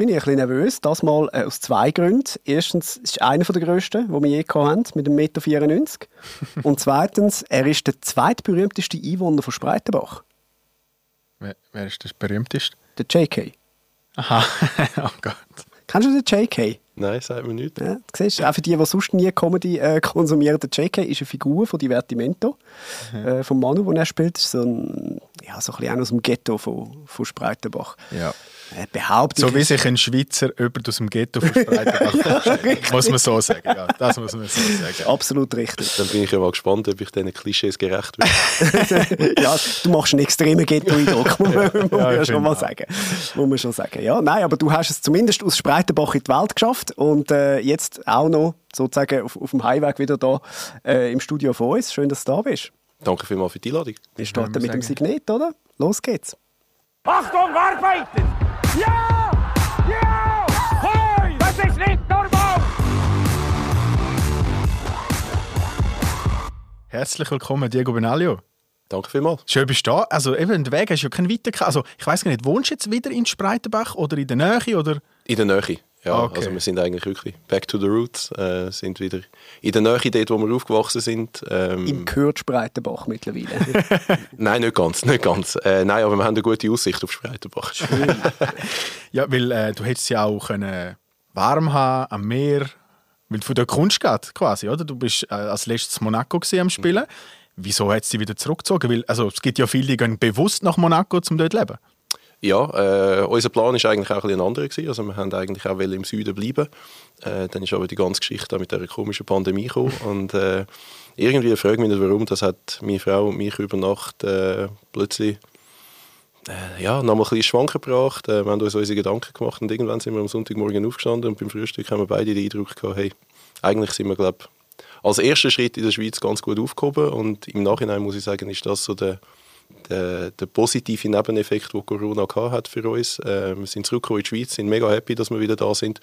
bin ich ein bisschen nervös. Das mal aus zwei Gründen. Erstens, es ist einer der grössten, die wir je hatten, mit dem 1,94 Meter. Und zweitens, er ist der zweitberühmteste Einwohner von Spreitenbach. Wer ist der berühmteste? Der JK. Aha, oh Gott. Kennst du den JK? Nein, sagt mir nichts. Ja, siehst du, auch für die sonst nie Comedy konsumieren, der JK ist eine Figur von Divertimento, vom Manu, den er spielt. Das ist so ein, ja, so ein bisschen aus dem Ghetto von Spreitenbach. Ja. So wie sich ein Schweizer jemand aus dem Ghetto von Spreitenbach ja, muss man so sagen. Ja, das muss man so sagen. Absolut richtig. Dann bin ich ja mal gespannt, ob ich diesen Klischees gerecht werde. Ja, du machst einen extremen Ghetto-Eindruck, muss man schon sagen. Ja, nein, aber du hast es zumindest aus Spreitenbach in die Welt geschafft und jetzt auch noch sozusagen auf dem Heimweg wieder hier im Studio von uns. Schön, dass du da bist. Danke vielmals für die Einladung. Wir starten mit dem Signet, oder? Los geht's. Achtung, Arbeiter! Ja! Ja! Hoi! Das ist nicht normal! Herzlich willkommen, Diego Benaglio. Danke vielmals. Schön, bist du da. Also eben, der Weg ist ja kein weiter. Also ich weiss gar nicht, wohnst du jetzt wieder in Spreitenbach oder in der Nähe? Oder? In der Nähe, ja. Okay. Also wir sind eigentlich wirklich back to the roots. Sind wieder in der Nähe, dort wo wir aufgewachsen sind. Im gehört Spreitenbach mittlerweile. Nein, nicht ganz. Nein, aber wir haben eine gute Aussicht auf Spreitenbach. Schön. Ja, weil du hättest ja auch können warm haben am Meer, weil du von der Kunst geht quasi, oder? Du bist als letztes Monaco am Spielen. Wieso hat sie wieder zurückgezogen? Weil, also, es gibt ja viele, die gehen bewusst nach Monaco, um dort zu leben. Ja, unser Plan war eigentlich auch ein anderer. Also wir wollten eigentlich auch im Süden bleiben. Dann ist aber die ganze Geschichte mit dieser komischen Pandemie gekommen. Und irgendwie frage ich mich nicht, warum. Das hat meine Frau und mich über Nacht plötzlich noch mal ein bisschen Schwanken gebracht. Wir haben uns unsere Gedanken gemacht. Und irgendwann sind wir am Sonntagmorgen aufgestanden. Und beim Frühstück haben wir beide den Eindruck gehabt, hey, eigentlich sind wir, glaube ich, als ersten Schritt in der Schweiz ganz gut aufgehoben. Und im Nachhinein muss ich sagen, ist das so der positive Nebeneffekt, den Corona hat für uns. Wir sind zurückgekommen in die Schweiz, sind mega happy, dass wir wieder da sind,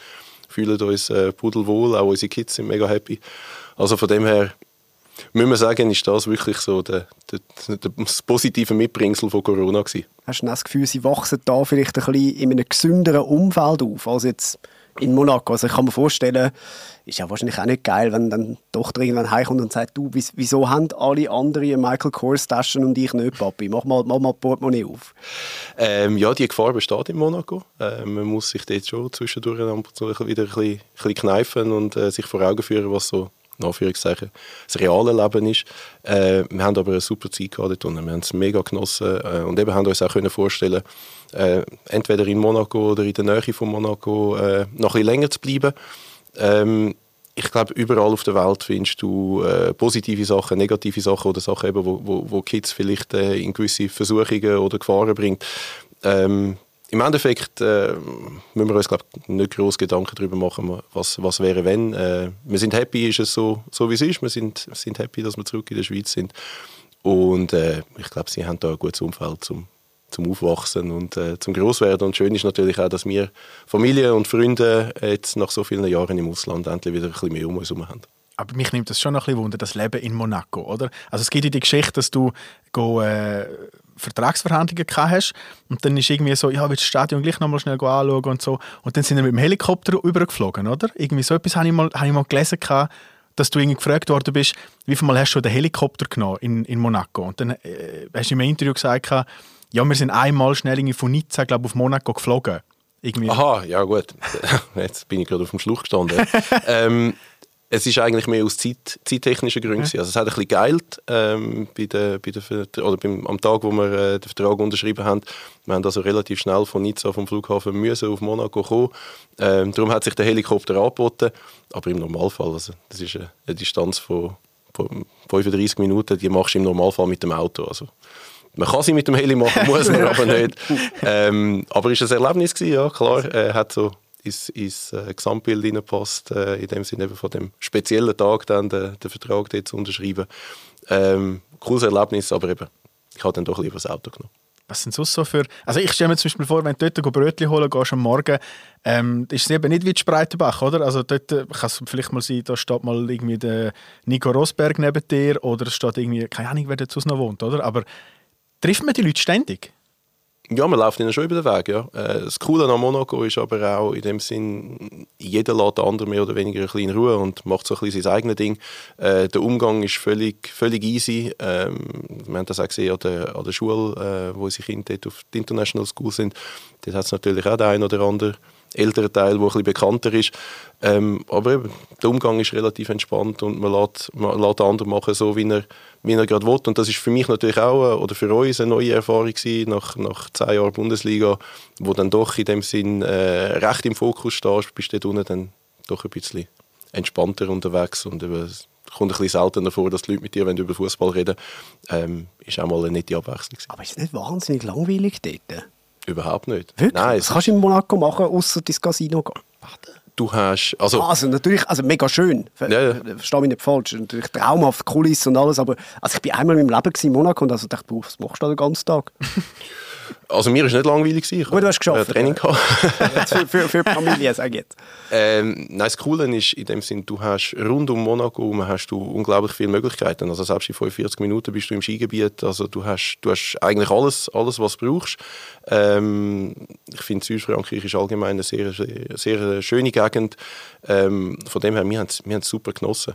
fühlen uns pudelwohl, auch unsere Kids sind mega happy. Also von dem her müssen wir sagen, ist das wirklich so das positive Mitbringsel von Corona gewesen. Hast du das Gefühl, sie wachsen da vielleicht ein bisschen in einem gesünderen Umfeld auf als jetzt in Monaco? Also ich kann mir vorstellen, ist ja wahrscheinlich auch nicht geil, wenn dann die Tochter irgendwann heimkommt und sagt, du, wieso haben alle anderen Michael Kors-Taschen und ich nicht, Papi? Mach mal Portemonnaie auf. Ja, die Gefahr besteht in Monaco. Man muss sich dort schon zwischendurch wieder ein bisschen kneifen und sich vor Augen führen, was so das reale Leben ist. Wir haben aber eine super Zeit gehabt. Wir haben es mega genossen und eben haben uns auch vorstellen entweder in Monaco oder in der Nähe von Monaco noch ein bisschen länger zu bleiben. Ich glaube, überall auf der Welt findest du positive Sachen, negative Sachen oder Sachen, die wo Kids vielleicht in gewisse Versuchungen oder Gefahren bringt. Im Endeffekt müssen wir uns, glaube ich, nicht groß Gedanken darüber machen, was wäre, wenn. Wir sind happy, ist es so wie es ist. Wir sind happy, dass wir zurück in der Schweiz sind. Und ich glaube, sie haben da ein gutes Umfeld zum Aufwachsen und zum Grosswerden. Und schön ist natürlich auch, dass wir Familie und Freunde jetzt nach so vielen Jahren im Ausland endlich wieder ein bisschen mehr um uns herum haben. Aber mich nimmt das schon ein bisschen Wunder, das Leben in Monaco, oder? Also es gibt ja die Geschichte, dass du Vertragsverhandlungen gehabt hast und dann ist irgendwie so, ja, willst du das Stadion gleich nochmal schnell anschauen und so. Und dann sind wir mit dem Helikopter übergeflogen, oder? Irgendwie so etwas habe ich mal gelesen, dass du irgendwie gefragt worden bist, wie viel Mal hast du den Helikopter genommen in Monaco? Und dann hast du in einem Interview gesagt, ja, wir sind einmal schnell irgendwie von Nizza, glaube ich, auf Monaco geflogen. Irgendwie. Aha, ja gut. Jetzt bin ich gerade auf dem Schluch gestanden. Es ist eigentlich mehr aus zeittechnischen Gründen. Also es hat ein bisschen geeilt am Tag, wo wir den Vertrag unterschrieben haben. Wir haben also relativ schnell von Nizza vom Flughafen müssen auf Monaco kommen. Darum hat sich der Helikopter angeboten. Aber im Normalfall, also, das ist eine Distanz von 35 Minuten, die machst du im Normalfall mit dem Auto. Also, man kann sie mit dem Heli machen, muss man aber nicht. Aber es war ein Erlebnis gewesen, ja klar. Hat so ins Gesamtbild hineinpasst, in dem Sinne von dem speziellen Tag dann den Vertrag dort zu unterschreiben. Cooles Erlebnis, aber eben, ich habe dann doch lieber das Auto genommen. Was sind sonst so für... Also ich stelle mir zum Beispiel vor, wenn du dort Brötchen holen gehst am Morgen, ist es eben nicht wie Spreitenbach, oder? Also dort kann es vielleicht mal sein, da steht mal irgendwie der Nico Rosberg neben dir oder es steht irgendwie, keine Ahnung, wer dort sonst noch wohnt, oder? Aber trifft man die Leute ständig? Ja, man läuft ihnen schon über den Weg, ja. Das Coole an Monaco ist aber auch in dem Sinn, jeder lässt den anderen mehr oder weniger ein bisschen in Ruhe und macht so ein bisschen sein eigenes Ding. Der Umgang ist völlig easy. Wir haben das auch gesehen an der Schule, wo unsere Kinder dort auf die International School sind. Dort hat es natürlich auch den einen oder anderen älteren Teil, der ein bisschen bekannter ist. Aber eben, der Umgang ist relativ entspannt und man lässt den anderen machen, so wie er gerade will. Und das ist für mich natürlich auch, oder für uns, eine neue Erfahrung gewesen, nach 10 Jahren Bundesliga, wo dann doch in dem Sinn recht im Fokus stehst, bist du dort unten dann doch ein bisschen entspannter unterwegs. Und es kommt ein bisschen seltener vor, dass die Leute mit dir, wenn du über Fußball reden, ist auch mal eine nette Abwechslung gewesen. Aber ist es nicht wahnsinnig langweilig dort? Überhaupt nicht. Wirklich? Nein, was kannst du in Monaco machen, außer ins Casino gehen? Baden. Du hast... Also natürlich, also mega schön. Ja. Verstehe mich nicht falsch. Natürlich traumhaft, Kulissen und alles. Aber also ich war einmal in meinem Leben in Monaco und also dachte, was machst du da den ganzen Tag? Also mir war es nicht langweilig. Gut, du hast geschafft. Training gehabt. für die Familie, sag ich jetzt. Nein, das Coole ist in dem Sinn, du hast rund um Monaco hast du unglaublich viele Möglichkeiten. Also selbst in 45 Minuten bist du im Skigebiet. Also du hast eigentlich alles, was du brauchst. Ich finde, Südfrankreich ist allgemein eine sehr, sehr, sehr schöne Gegend. Von dem her, wir haben es super genossen.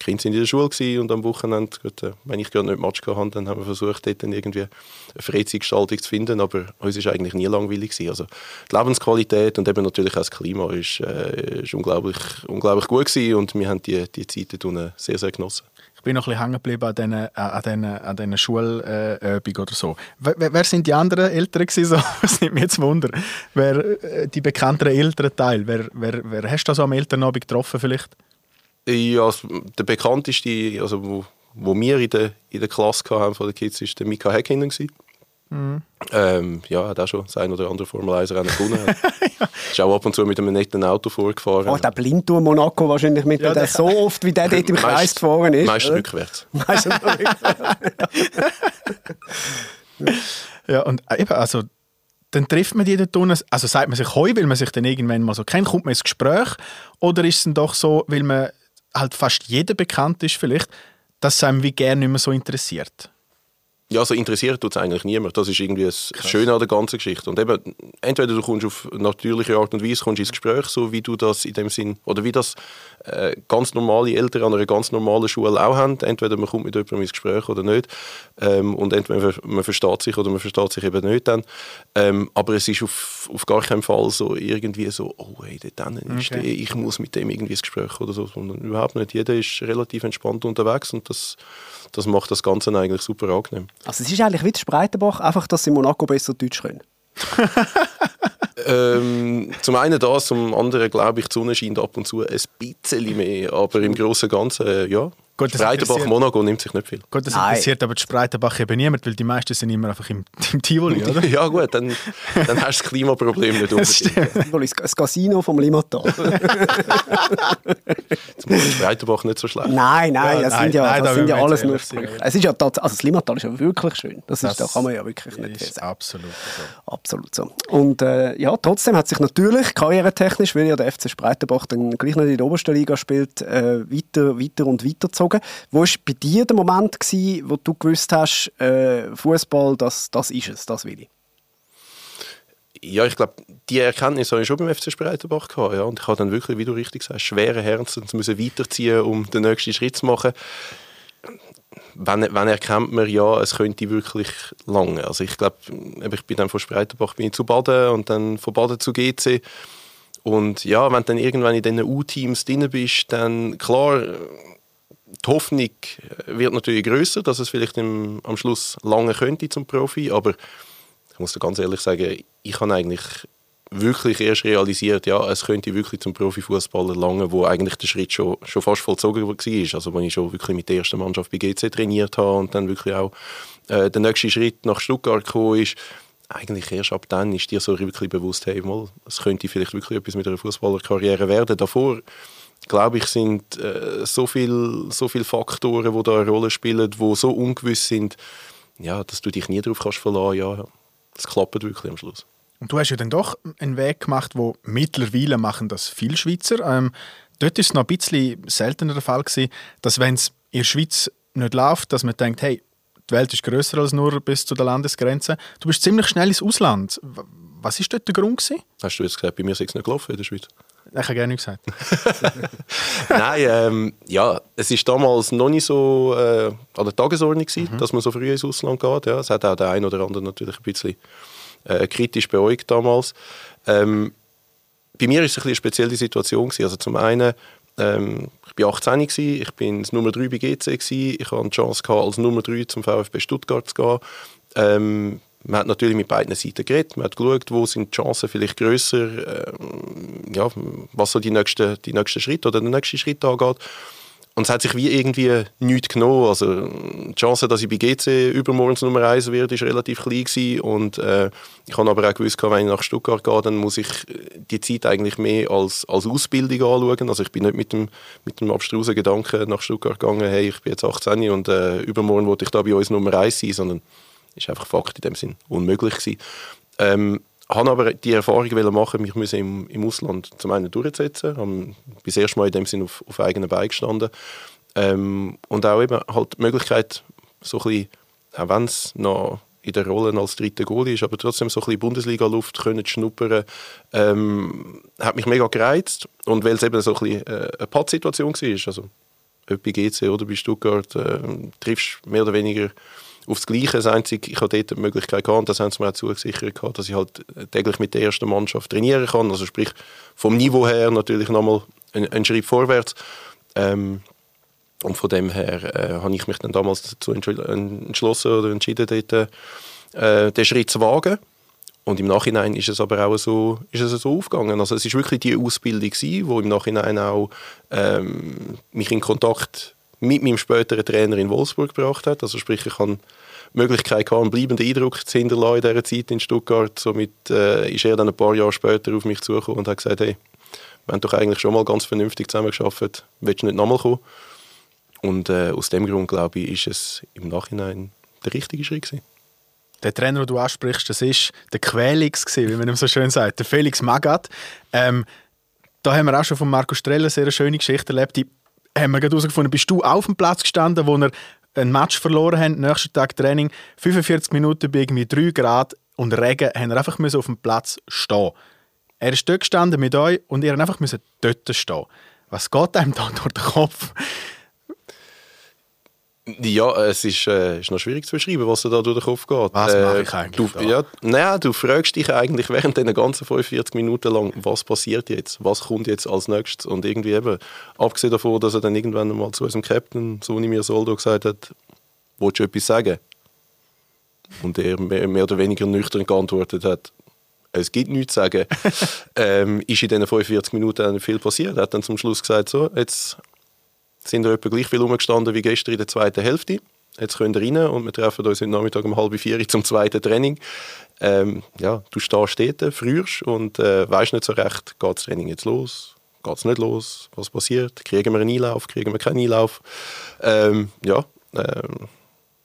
Die Kinder waren in der Schule und am Wochenende, gut, wenn ich gerade nicht Match hatte, dann haben wir versucht, dort irgendwie eine Freizeitgestaltung zu finden, aber uns war eigentlich nie langweilig. Also die Lebensqualität und eben natürlich auch das Klima ist unglaublich gut gewesen und wir haben die Zeit dort sehr, sehr genossen. Ich bin noch ein bisschen hängen geblieben an diesen Schulübungen oder so. Wer sind die anderen Eltern gewesen? So? Das nimmt mich jetzt Wunder. Wer die bekannteren Elternteile? Wer hast du so am Elternabend getroffen vielleicht? Ja, also der bekannteste, also wo wir in der Klasse hatten von den Kids, war der Mika Häkkinen. Mhm. Ja, hat auch schon das ein oder andere Formel-1-Rennen gewonnen. Ja. Ist auch ab und zu mit einem netten Auto vorgefahren. Oh, der Blindtour Monaco wahrscheinlich mit ja, der so oft, wie der dort im Kreis gefahren ist. Meistens rückwärts. Ja, und eben, also... Dann trifft man die dort unten, also sagt man sich heu, weil man sich dann irgendwann mal so kennt, kommt man ins Gespräch, oder ist es dann doch so, weil man halt fast jeder bekannt ist vielleicht, dass es einem wie gerne nicht mehr so interessiert? Ja, also interessiert tut es eigentlich niemand. Das ist irgendwie das Schöne an der ganzen Geschichte. Und eben, entweder du kommst auf natürliche Art und Weise ins Gespräch, so wie du das in dem Sinn, oder wie das ganz normale Eltern an einer ganz normalen Schule auch haben. Entweder man kommt mit jemandem ins Gespräch oder nicht. Und entweder man versteht sich oder man versteht sich eben nicht dann. Aber es ist auf gar keinen Fall so irgendwie so, oh hey, dann ist okay. Ich muss mit dem irgendwie ins Gespräch oder so. Und überhaupt nicht. Jeder ist relativ entspannt unterwegs und das macht das Ganze eigentlich super angenehm. Also es ist eigentlich wie der Spreitenbach, einfach, dass sie in Monaco besser Deutsch können. Zum einen das, zum anderen glaube ich, die Sonne scheint ab und zu ein bisschen mehr, aber im Großen und Ganzen, ja. Gut, Spreitenbach, Monaco nimmt sich nicht viel. Gut, das interessiert aber die Spreitenbach eben niemand, weil die meisten sind immer einfach im Tivoli, oder? Ja gut, dann hast du das Klimaproblem nicht unbedingt. Das Casino vom Limmatal. Zum Spreitenbach nicht so schlecht. Nein, das sind ja alles nur Sprüche. Das Limmatal ist ja wirklich schön. Da kann man ja wirklich nicht viel sagen. Absolut so. Und ja, trotzdem hat sich natürlich karrieretechnisch, weil ja der FC Spreitenbach dann gleich nicht in der obersten Liga spielt, weiter und weiter gezogen. Wo war bei dir der Moment, wo du gewusst hast, Fußball, das ist es, das will ich? Ja, ich glaube, die Erkenntnis habe ich schon beim FC Spreitenbach gehabt. Ja. Und ich habe dann wirklich, wie du richtig sagst, schweren Herzens weiterziehen, um den nächsten Schritt zu machen. Wenn erkennt man, ja, es könnte wirklich lange. Also ich glaube, ich bin dann von Spreitenbach zu Baden und dann von Baden zu GC. Und ja, wenn du dann irgendwann in diesen U-Teams drin bist, dann klar... Die Hoffnung wird natürlich grösser, dass es vielleicht am Schluss lange könnte zum Profi, aber ich muss dir ganz ehrlich sagen, ich habe eigentlich wirklich erst realisiert, ja, es könnte wirklich zum Profifußballer lange, wo eigentlich der Schritt schon fast vollzogen war. Also wenn ich schon wirklich mit der ersten Mannschaft bei GC trainiert habe und dann wirklich auch der nächste Schritt nach Stuttgart gekommen ist, eigentlich erst ab dann ist dir so wirklich bewusst, hey, mal, es könnte vielleicht wirklich etwas mit einer Fußballerkarriere werden. Davor glaube ich, sind so viele Faktoren, die da eine Rolle spielen, die so ungewiss sind, ja, dass du dich nie darauf verlassen kannst. Ja, das klappt wirklich am Schluss. Und du hast ja dann doch einen Weg gemacht, wo mittlerweile machen das viele Schweizer. Dort war es noch ein bisschen seltener der Fall, dass wenn es in der Schweiz nicht läuft, dass man denkt, hey, die Welt ist grösser als nur bis zu der Landesgrenze. Du bist ziemlich schnell ins Ausland. Was war dort der Grund gewesen? Hast du jetzt gesagt, bei mir sei es nicht gelaufen in der Schweiz? Ich habe gerne nichts gesagt. Nein, ja, es war damals noch nicht so an der Tagesordnung, dass man so früh ins Ausland geht. Ja, es hat auch der eine oder andere natürlich ein bisschen kritisch beäugt damals. Bei mir war es ein bisschen eine spezielle Situation gewesen. Also zum einen, ich war 18, ich bin Nummer 3 bei GC, ich hatte die Chance gehabt, als Nummer 3 zum VfB Stuttgart zu gehen. Man hat natürlich mit beiden Seiten geredet, man hat geschaut, wo sind die Chancen vielleicht grösser, ja, was so die nächsten Schritte oder der nächste Schritt angeht. Und es hat sich wie irgendwie nichts genommen. Also die Chance, dass ich bei GC übermorgens Nummer 1 werde, war relativ klein gewesen. Und ich habe aber auch gewusst, wenn ich nach Stuttgart gehe, dann muss ich die Zeit eigentlich mehr als Ausbildung anschauen. Also ich bin nicht mit dem abstrusen Gedanken nach Stuttgart gegangen, hey, ich bin jetzt 18 und übermorgen wollte ich da bei uns Nummer 1 sein, sondern ist einfach Fakt in dem Sinn unmöglich gewesen. Ich wollte aber die Erfahrung machen, mich müssen im Ausland zum einen durchsetzen. Ich bin das erste Mal in dem Sinn auf eigenen Beinen gestanden. Und auch eben halt die Möglichkeit, so ein bisschen, auch wenn es noch in der Rolle als dritter Goalie ist, aber trotzdem so ein bisschen Bundesliga-Luft können schnuppern, hat mich mega gereizt. Und weil es eben so ein bisschen eine Pattsituation war, also ob bei GC oder bei Stuttgart, triffst du mehr oder weniger auf das Gleiche. Das Einzige, ich hatte dort die Möglichkeit gehabt, und das haben sie mir auch zugesichert gehabt, dass ich halt täglich mit der ersten Mannschaft trainieren kann. Also sprich, vom Niveau her natürlich nochmal einen Schritt vorwärts. Und von dem her habe ich mich dann damals dazu entschieden, dort, den Schritt zu wagen. Und im Nachhinein ist es aber auch so aufgegangen. Also es war wirklich die Ausbildung, die im Nachhinein auch mich in Kontakt mit meinem späteren Trainer in Wolfsburg gebracht hat. Also sprich, ich hatte die Möglichkeit, einen bleibenden Eindruck zu hinterlassen in dieser Zeit in Stuttgart. Somit ist er dann ein paar Jahre später auf mich zugekommen und hat gesagt, hey, wir haben doch eigentlich schon mal ganz vernünftig zusammengearbeitet, willst du nicht nochmal kommen? Und aus dem Grund, glaube ich, ist es im Nachhinein der richtige Schritt gewesen. Der Trainer, den du ansprichst, das war der Quälix, wie man ihm so schön sagt, der Felix Magath. Da haben wir auch schon von Marco Strella sehr schöne Geschichte erlebt. Haben wir gerade herausgefunden, bist du auf dem Platz gestanden, wo wir ein Match verloren haben, nächsten Tag Training, 45 Minuten bei irgendwie 3 Grad und Regen, haben wir einfach auf dem Platz stehen. Er ist dort gestanden mit euch und ihr einfach dort stehen. Was geht einem da durch den Kopf? Ja, es ist noch schwierig zu beschreiben, was dir da durch den Kopf geht. Was mache ich eigentlich da? Ja, nein, du fragst dich eigentlich während diesen ganzen 45 Minuten lang, was passiert jetzt? Was kommt jetzt als nächstes? Und irgendwie eben, abgesehen davon, dass er dann irgendwann mal zu unserem Captain, Sonimir Soldo, gesagt hat, willst du etwas sagen? Und er mehr oder weniger nüchtern geantwortet hat, es gibt nichts zu sagen. Ist in diesen 45 Minuten viel passiert. Er hat dann zum Schluss gesagt, so, jetzt sind da etwa gleich viel rumgestanden wie gestern in der zweiten Hälfte. Jetzt könnt ihr rein und wir treffen uns heute Nachmittag um 15:30 zum zweiten Training. Ja, du stehst dort, frierst und weisst nicht so recht, geht das Training jetzt los, geht es nicht los, was passiert, kriegen wir einen Einlauf, kriegen wir keinen Einlauf.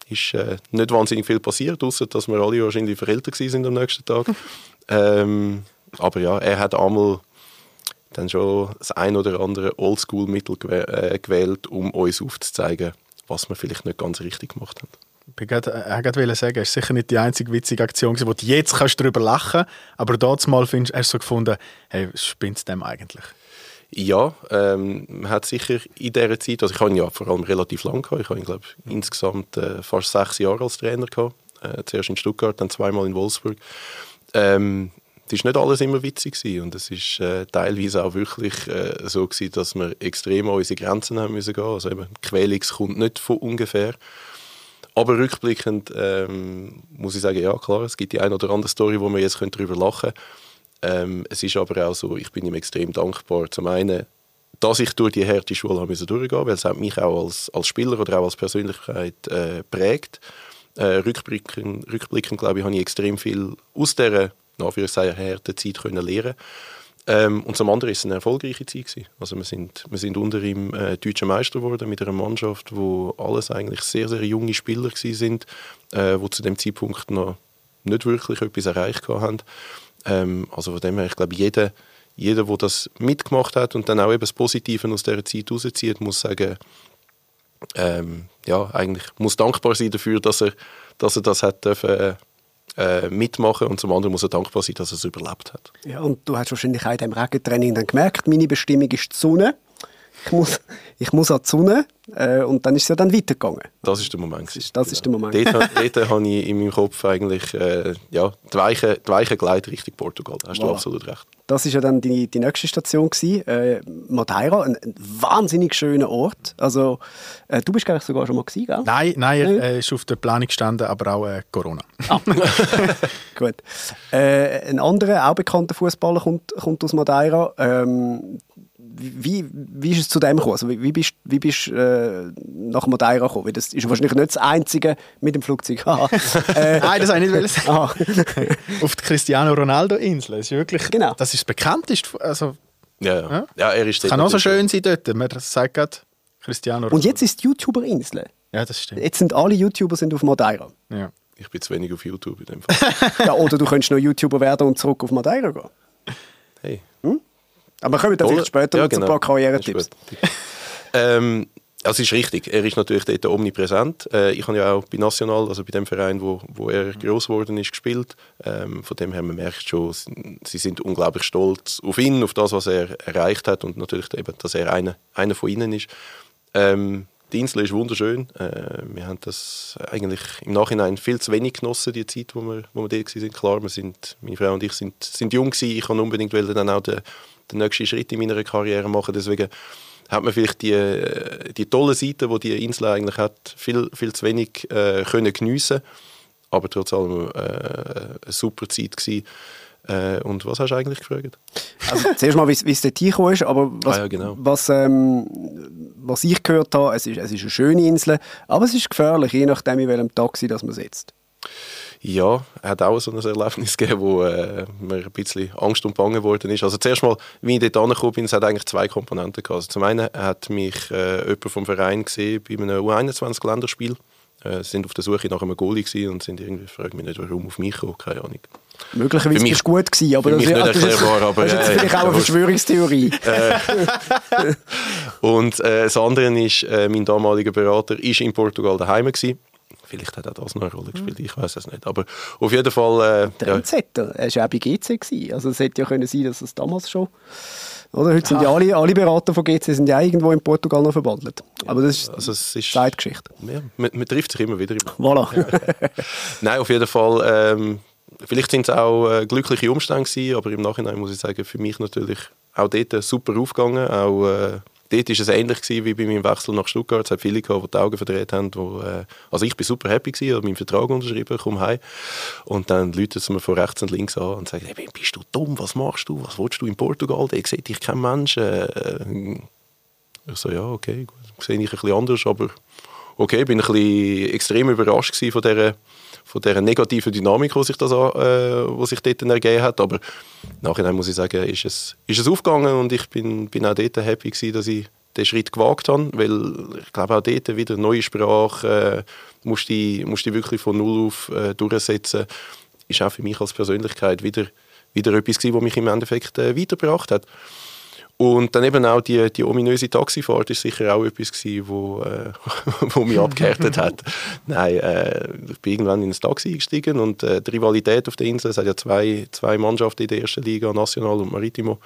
Ist nicht wahnsinnig viel passiert, außer dass wir alle wahrscheinlich verältert waren am nächsten Tag. Aber ja, er hat einmal dann schon das ein oder andere Oldschool-Mittel gewählt, um uns aufzuzeigen, was wir vielleicht nicht ganz richtig gemacht haben. Ich wollte sagen, es ist sicher nicht die einzige witzige Aktion, wo du jetzt darüber lachen kannst, aber dort mal findest, hast du so gefunden, hey, was spinnt dem eigentlich? Ja, man hat sicher in dieser Zeit, also ich habe ihn ja vor allem relativ lang gehabt, ich habe ihn, glaube ich, insgesamt fast 6 Jahre als Trainer gehabt, zuerst in Stuttgart, dann 2-mal in Wolfsburg. Es war nicht alles immer witzig und es war teilweise auch wirklich so gewesen, dass wir extrem an unsere Grenzen haben müssen gehen. Also eben, Quälix kommt nicht von ungefähr. Aber rückblickend muss ich sagen, ja klar, es gibt die eine oder andere Story, wo wir jetzt darüber lachen können. Es ist aber auch so, ich bin ihm extrem dankbar. Zum einen, dass ich durch die harte Schule habe müssen durchgehen, weil es hat mich auch als Spieler oder auch als Persönlichkeit prägt. Rückblickend, glaube ich, habe ich extrem viel aus dieser härte Zeit lernen. Und zum anderen war es eine erfolgreiche Zeit gewesen. Also wir sind unter ihm deutscher Meister geworden mit einer Mannschaft, wo alles eigentlich sehr, sehr junge Spieler waren, die zu dem Zeitpunkt noch nicht wirklich etwas erreicht haben. Also von dem her, ich glaube, jeder, der das mitgemacht hat und dann auch eben das Positive aus dieser Zeit rauszieht, muss sagen, ja, eigentlich muss dankbar sein dafür, dass er das hat dürfen mitmachen, und zum anderen muss er dankbar sein, dass er es überlebt hat. Ja, und du hast wahrscheinlich auch in diesem Regentraining dann gemerkt, meine Bestimmung ist die Sonne. Ich muss an die Sonne, und dann ist es ja dann weitergegangen. Das ist der Moment. Dort habe ich in meinem Kopf eigentlich die Weiche Gleit Richtung Portugal. Da hast du absolut recht. Das war ja dann die nächste Station, Madeira, ein wahnsinnig schöner Ort. Also, du bist glaube ich sogar schon mal gewesen, gell? Nein, er ist auf der Planung gestanden, aber auch Corona. Ah. Gut. Ein anderer, auch bekannter Fußballer kommt aus Madeira. Wie ist es zu dem gekommen? Also wie bist du nach Madeira gekommen? Das ist wahrscheinlich nicht das Einzige mit dem Flugzeug. Nein, das habe ich nicht sagen. Auf die Cristiano Ronaldo-Insel. Das ist wirklich, genau. Das ist das bekannteste. Also, ja, er ist kann auch so schön sein dort. Man sagt gerade Cristiano Ronaldo. Und jetzt ist die YouTuber-Insel. Ja, das stimmt. Jetzt sind alle YouTuber auf Madeira. Ja. Ich bin zu wenig auf YouTube in dem Fall. Ja, oder du könntest noch YouTuber werden und zurück auf Madeira gehen. Hey. Hm? Aber kommen wir dann vielleicht später noch zu ein paar Karrieretipps. Also ist richtig, er ist natürlich dort omnipräsent. Ich habe ja auch bei Nacional, also bei dem Verein, wo er gross geworden ist, gespielt. Von dem her, man merkt schon, sie sind unglaublich stolz auf ihn, auf das, was er erreicht hat, und natürlich eben, dass er einer von ihnen ist. Die Insel ist wunderschön. Wir haben das eigentlich im Nachhinein viel zu wenig genossen, die Zeit, wo wir dort waren. Klar, meine Frau und ich sind jung gewesen. Ich wollte unbedingt dann auch den nächsten Schritt in meiner Karriere machen. Deswegen hat man vielleicht die tolle Seite, die die Insel eigentlich hat, viel, viel zu wenig können geniessen. Aber trotz allem eine super Zeit gewesen. Und was hast du eigentlich gefragt? Also, zuerst mal, wie es dort hingekommen ist, aber was ich gehört habe, es ist eine schöne Insel, aber es ist gefährlich, je nachdem, in welchem Taxi das man sitzt. Ja, es hat auch so ein Erlebnis gegeben, wo mir ein bisschen Angst und Bange geworden ist. Also zuerst mal, wie ich dort angekommen bin, es hat eigentlich zwei Komponenten gehabt. Also, zum einen hat mich jemand vom Verein gesehen bei einem U21-Länderspiel. Sie sind auf der Suche nach einem Goalie gewesen und sind irgendwie, frage mich nicht, warum auf mich gekommen, keine Ahnung. Möglicherweise war es gut gewesen, aber das ist nicht erklärbar. Aber das ist jetzt vielleicht auch eine Verschwörungstheorie. Und das andere ist, mein damaliger Berater war in Portugal daheim gewesen. Vielleicht hat auch das noch eine Rolle gespielt, ich weiß es nicht. Aber auf jeden Fall... Der MZ, er war auch bei GC gewesen. Also es hätte ja können sein, dass es damals schon... Oder? Heute sind ja alle Berater von GC sind ja irgendwo in Portugal noch verbandelt. Aber das ist eine Zeitgeschichte. Ja, man trifft sich immer wieder. Voilà. Ja. Nein, auf jeden Fall... vielleicht sind es auch glückliche Umstände gewesen, aber im Nachhinein muss ich sagen, für mich natürlich auch dort super aufgegangen. Auch dort war es ähnlich gewesen wie bei meinem Wechsel nach Stuttgart. Es hat viele gehabt, die Augen verdreht haben. Also ich war super happy gewesen, habe meinen Vertrag unterschrieben, komme heim. Und dann läuten sie mir von rechts und links an und sagen, hey, bist du dumm, was machst du, was willst du in Portugal? Da sehe ich keinen Menschen. Ich so, ja, okay, gut. Sehe ich ein bisschen anders, aber okay, bin ein bisschen extrem überrascht gewesen von dieser negativen Dynamik, die sich dort ergeben hat. Aber nachher muss ich sagen, ist es aufgegangen, und ich bin auch dort happy gewesen, dass ich den Schritt gewagt habe, weil ich glaube auch dort wieder eine neue Sprache, musst du wirklich von null auf durchsetzen. Ist auch für mich als Persönlichkeit wieder etwas gewesen, was mich im Endeffekt weitergebracht hat. Und dann eben auch die ominöse Taxifahrt ist sicher auch etwas gewesen, wo mich abgehärtet hat. Nein, ich bin irgendwann in ein Taxi eingestiegen, und die Rivalität auf der Insel, es hat ja zwei Mannschaften in der ersten Liga, Nacional und Maritimo.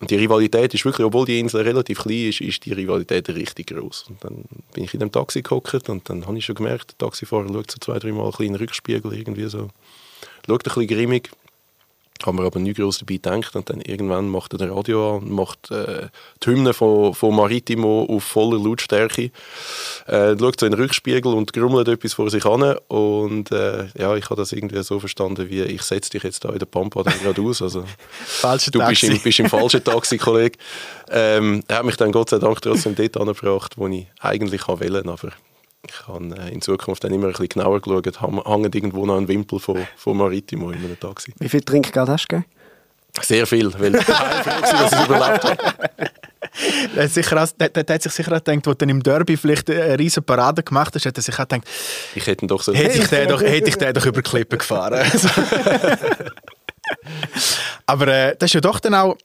Und die Rivalität ist wirklich, obwohl die Insel relativ klein ist, ist die Rivalität richtig groß. Und dann bin ich in dem Taxi gehockt, und dann habe ich schon gemerkt, der Taxifahrer schaut so 2-3 Mal ein bisschen in den Rückspiegel irgendwie so, schaut ein bisschen grimmig. Haben wir aber nie groß dabei gedacht, und dann irgendwann macht er den Radio an und macht die Hymne von Maritimo auf voller Lautstärke. Schaut so in den Rückspiegel und grummelt etwas vor sich an, und ich habe das irgendwie so verstanden, wie ich setze dich jetzt da in der Pampa dann gerade aus. Also, du bist im falschen Taxi, Kollege. Er hat mich dann Gott sei Dank trotzdem dort angebracht, wo ich eigentlich wollte, aber... Ich habe in Zukunft dann immer ein bisschen genauer geschaut, hängt irgendwo noch ein Wimpel von Maritimo in einem Taxi. Wie viel Trinkgeld hast du gegeben? Sehr viel, weil ich dass ich es überlebt habe. Der hat sich sicher gedacht, als du im Derby vielleicht eine riesen Parade gemacht hast, hat er sich auch gedacht, ich hätte ihn doch so... Hätte ich den doch über Klippen gefahren. Aber das ist ja doch dann auch...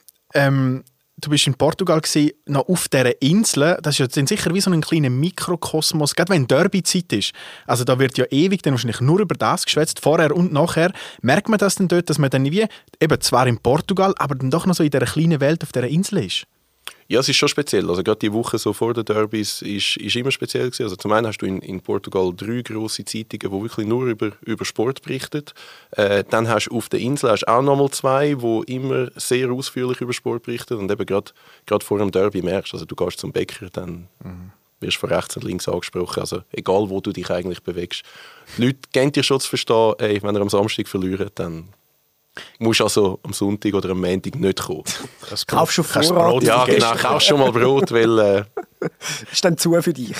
du bist in Portugal gewesen, noch auf dieser Insel. Das ist ja dann sicher wie so ein kleiner Mikrokosmos, gerade wenn Derby-Zeit ist. Also da wird ja ewig dann wahrscheinlich nur über das geschwätzt, vorher und nachher. Merkt man das dann dort, dass man dann wie, eben zwar in Portugal, aber dann doch noch so in dieser kleinen Welt auf dieser Insel ist? Ja, es ist schon speziell. Also gerade die Woche so vor den Derbys ist immer speziell gewesen. Also zum einen hast du in Portugal 3 grosse Zeitungen, die wirklich nur über Sport berichten. Dann hast du auf der Insel auch nochmal 2, die immer sehr ausführlich über Sport berichten. Und eben gerade vor dem Derby merkst du, also du gehst zum Bäcker, dann wirst du von rechts und links angesprochen. Also egal, wo du dich eigentlich bewegst. Die Leute gehen dir schon zu verstehen, ey, wenn ihr am Samstag verliert, dann... Du musst also am Sonntag oder am Montag nicht kommen. Kaufst du Brot? Ja, genau, kaufst schon mal Brot, weil... ist dann zu für dich.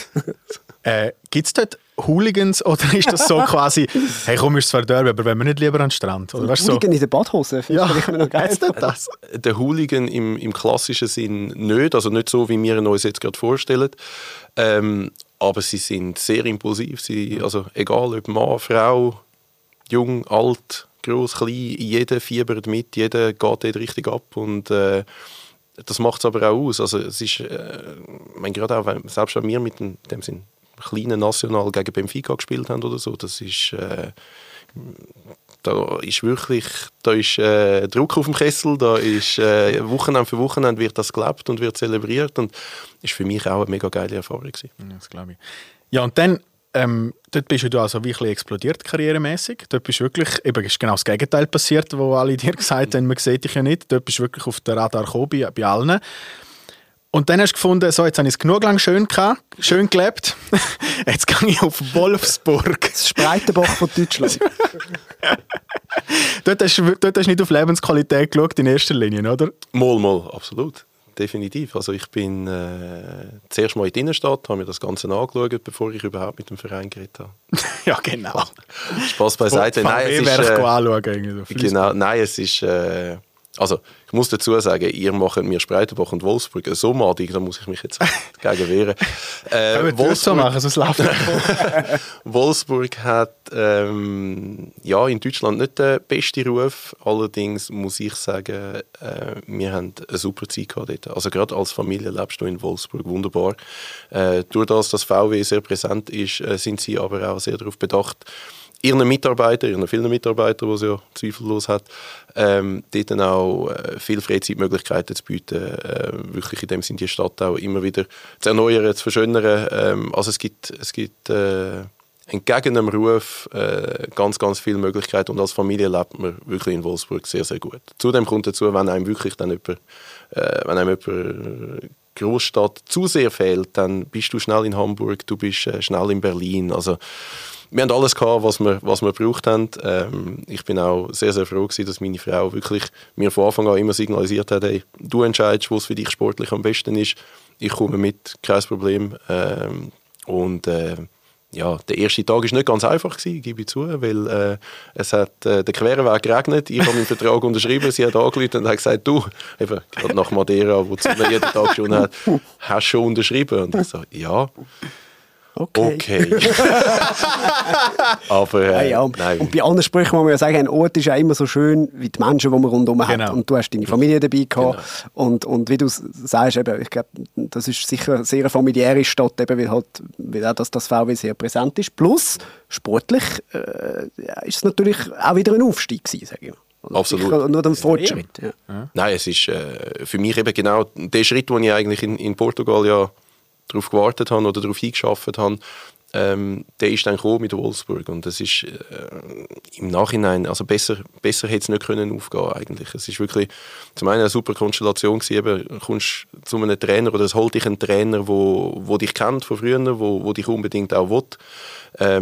Gibt es dort Hooligans oder ist das so quasi, hey komm, ist zwar Derby, aber wenn wir nicht lieber an den Strand? Oder weißt, Hooligan so? In der Badhose, finde ich mir noch geil. Das? Der Hooligan im klassischen Sinn nicht, also nicht so, wie wir ihn uns jetzt gerade vorstellen. Aber sie sind sehr impulsiv, also egal ob Mann, Frau, jung, alt... gross, klein, jeder fiebert mit, jeder geht dort richtig ab und das macht es aber auch aus. Also es ist, gerade auch, selbst wenn wir mit dem Sinn kleinen Nacional gegen Benfica gespielt haben oder so, das ist, da ist wirklich, da ist Druck auf dem Kessel, da ist Wochenende für Wochenende wird das gelebt und wird zelebriert und ist für mich auch eine mega geile Erfahrung gewesen. Ja, das glaube ich. Ja, und dann dort bist du also wirklich explodiert karrieremäßig. Dort bist wirklich, eben ist genau das Gegenteil passiert, wo alle dir gesagt haben, man sieht dich ja nicht. Dort bist du wirklich auf der Radar gekommen, bei allen. Und dann hast du gefunden, so, jetzt habe ich es genug lang schön gelebt. Jetzt gehe ich auf Wolfsburg. Das Spreitenbach von Deutschland. Dort hast du nicht auf Lebensqualität geschaut in erster Linie, oder? Mal, absolut. Definitiv. Also ich bin zuerst mal in die Innenstadt, habe mir das Ganze angeschaut, bevor ich überhaupt mit dem Verein geredet habe. Ja, genau. Spass beiseite. Also ich muss dazu sagen, ihr macht mir Spreitenbach und Wolfsburg so madig, da muss ich mich jetzt dagegen wehren. Wolfsburg hat in Deutschland nicht den besten Ruf, allerdings muss ich sagen, wir haben eine super Zeit gehabt dort. Also gerade als Familie lebst du in Wolfsburg wunderbar. Durch das, dass VW sehr präsent ist, sind sie aber auch sehr darauf bedacht, ihren vielen Mitarbeiter, die es ja zweifellos hat, dort dann auch viele Freizeitmöglichkeiten zu bieten, wirklich in dem Sinne die Stadt auch immer wieder zu erneuern, zu verschönern. Also es gibt entgegen dem Ruf ganz, ganz viele Möglichkeiten und als Familie lebt man wirklich in Wolfsburg sehr, sehr gut. Zudem kommt dazu, wenn einem wirklich dann jemand Großstadt zu sehr fehlt, dann bist du schnell in Hamburg, du bist schnell in Berlin, also wir haben alles gehabt, was wir gebraucht haben. Ich bin auch sehr, sehr froh gewesen, dass meine Frau wirklich mir von Anfang an immer signalisiert hat, hey, du entscheidest, was für dich sportlich am besten ist. Ich komme mit, kein Problem. Der erste Tag war nicht ganz einfach gewesen, gebe ich zu, weil es hat den queren Weg geregnet. Ich habe meinen Vertrag unterschrieben, sie hat angerufen und hat gesagt, du, eben, gerade nach Madeira, wo sie jeden Tag schon hat, hast du schon unterschrieben? Und ich so, ja. Okay. Aber nein. Und bei anderen Sprüchen muss man ja sagen, ein Ort ist ja immer so schön wie die Menschen, die man rundherum hat. Und du hast deine Familie dabei gehabt. Genau. Und wie du sagst, eben, ich glaube, das ist sicher eine sehr familiäre Stadt, eben, weil auch das VW sehr präsent ist. Plus, sportlich ist es natürlich auch wieder ein Aufstieg gewesen, sage ich mal. Absolut. Nur den Fortschritt. Ja. Nein, es ist für mich eben genau der Schritt, den ich eigentlich in Portugal ja darauf gewartet haben oder darauf hingeschafft haben, der ist dann gekommen mit Wolfsburg und das ist im Nachhinein, also besser hätte es nicht können aufgehen eigentlich. Es ist wirklich zum einen eine super Konstellation gewesen, eben, kommst zu einem Trainer oder es holt dich einen Trainer, wo dich kennt von früher, wo dich unbedingt auch will.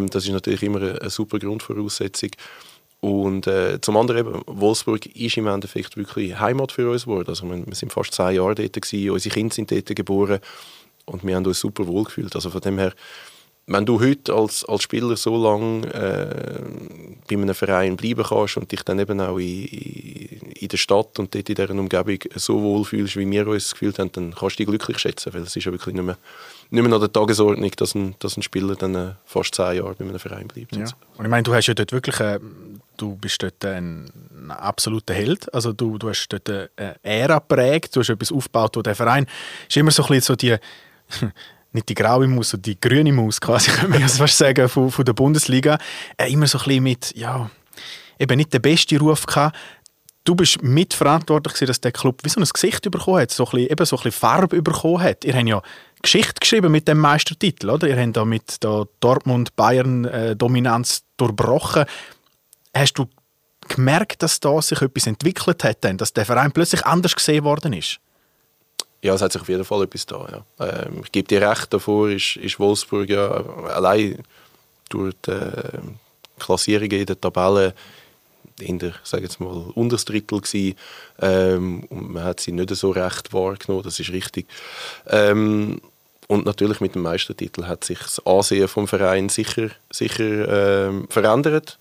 Das ist natürlich immer eine super Grundvoraussetzung. Und zum anderen, eben, Wolfsburg ist im Endeffekt wirklich Heimat für uns geworden. Also wir sind fast 10 Jahre dort gewesen, unsere Kinder sind dort geboren. Und wir haben uns super wohl gefühlt. Also von dem her, Wenn du heute als Spieler so lange bei einem Verein bleiben kannst und dich dann eben auch in der Stadt und dort in dieser Umgebung so wohl fühlst, wie wir uns gefühlt haben, dann kannst du dich glücklich schätzen, weil es ist ja wirklich nicht mehr an der Tagesordnung, dass ein Spieler dann fast 10 Jahre bei einem Verein bleibt. Ja. Und ich meine, du hast ja dort wirklich, du bist dort ein absoluter Held, also du hast dort eine Ära geprägt, du hast etwas aufgebaut, wo der Verein ist immer so ein bisschen so die... nicht die graue Maus, sondern die grüne Maus, quasi, kann man fast sagen, von der Bundesliga. Immer so ein bisschen mit, ja, eben nicht den besten Ruf gehabt. Du bist mitverantwortlich gewesen, dass der Club wie so ein Gesicht bekommen hat, so ein bisschen Farbe bekommen hat. Ihr habt ja Geschichte geschrieben mit dem Meistertitel, oder? Ihr habt da mit der Dortmund-Bayern-Dominanz durchbrochen. Hast du gemerkt, dass da sich etwas entwickelt hat, dass der Verein plötzlich anders gesehen worden ist? Ja, es hat sich auf jeden Fall etwas da. Ja. Ich gebe dir recht, davor ist Wolfsburg ja allein durch die Klassierungen in der Tabelle in der, sage jetzt mal, unteres Drittel gewesen. Und man hat sie nicht so recht wahrgenommen, das ist richtig. Und natürlich mit dem Meistertitel hat sich das Ansehen vom Verein sicher verändert.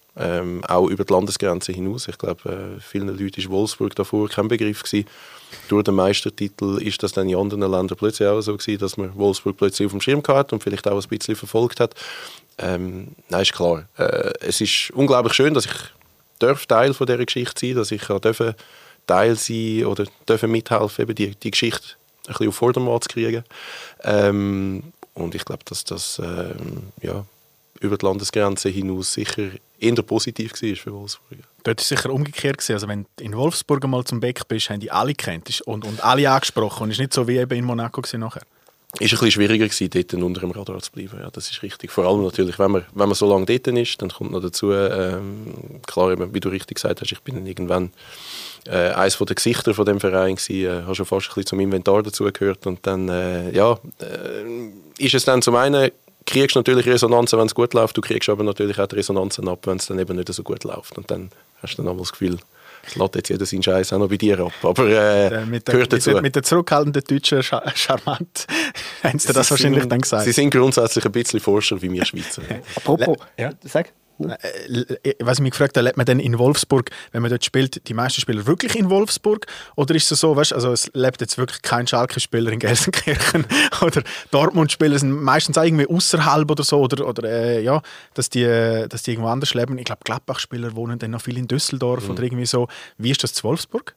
Auch über die Landesgrenze hinaus. Ich glaube, vielen Leuten war Wolfsburg davor kein Begriff gewesen. Durch den Meistertitel ist das dann in anderen Ländern plötzlich auch so gewesen, dass man Wolfsburg plötzlich auf dem Schirm hatte und vielleicht auch ein bisschen verfolgt hat. Nein, ist klar. Es ist unglaublich schön, dass ich Teil von dieser Geschichte sein darf, dass ich Teil sein oder mithelfen eben die Geschichte ein bisschen auf Vordermann zu kriegen. Und ich glaube, dass das über die Landesgrenze hinaus sicher eher positiv war für Wolfsburg. Dort war es sicher umgekehrt gewesen. Also wenn du in Wolfsburg einmal zum Beck bist, haben die alle gekannt und alle angesprochen. Und es war nicht so wie eben in Monaco nachher. Es war ein bisschen schwieriger gewesen, dort unter dem Radar zu bleiben. Ja, das ist richtig. Vor allem natürlich, wenn man so lange dort ist, dann kommt noch dazu, klar, eben, wie du richtig gesagt hast, ich bin dann irgendwann eines der Gesichter von dem Verein gewesen. Habe schon fast ein bisschen zum Inventar dazugehört. Und dann, ist es dann zum einen... Du kriegst natürlich Resonanzen, wenn es gut läuft, du kriegst aber natürlich auch die Resonanzen ab, wenn es dann eben nicht so gut läuft. Und dann hast du dann auch das Gefühl, es lässt jetzt jeder seinen Scheiß auch noch bei dir ab. Aber gehört dazu. Mit den zurückhaltenden Deutschen charmant, haben sie das wahrscheinlich dann gesagt. Sie sind grundsätzlich ein bisschen forscher wie wir Schweizer. Apropos, sag. Was ich mich gefragt habe, lebt man denn in Wolfsburg, wenn man dort spielt, die meisten Spieler wirklich in Wolfsburg? Oder ist es so, weißt, also es lebt jetzt wirklich kein Schalke-Spieler in Gelsenkirchen? Oder Dortmund-Spieler sind meistens auch irgendwie außerhalb oder so, oder dass die irgendwo anders leben. Ich glaube, Gladbach-Spieler wohnen dann noch viel in Düsseldorf oder irgendwie so. Wie ist das zu Wolfsburg?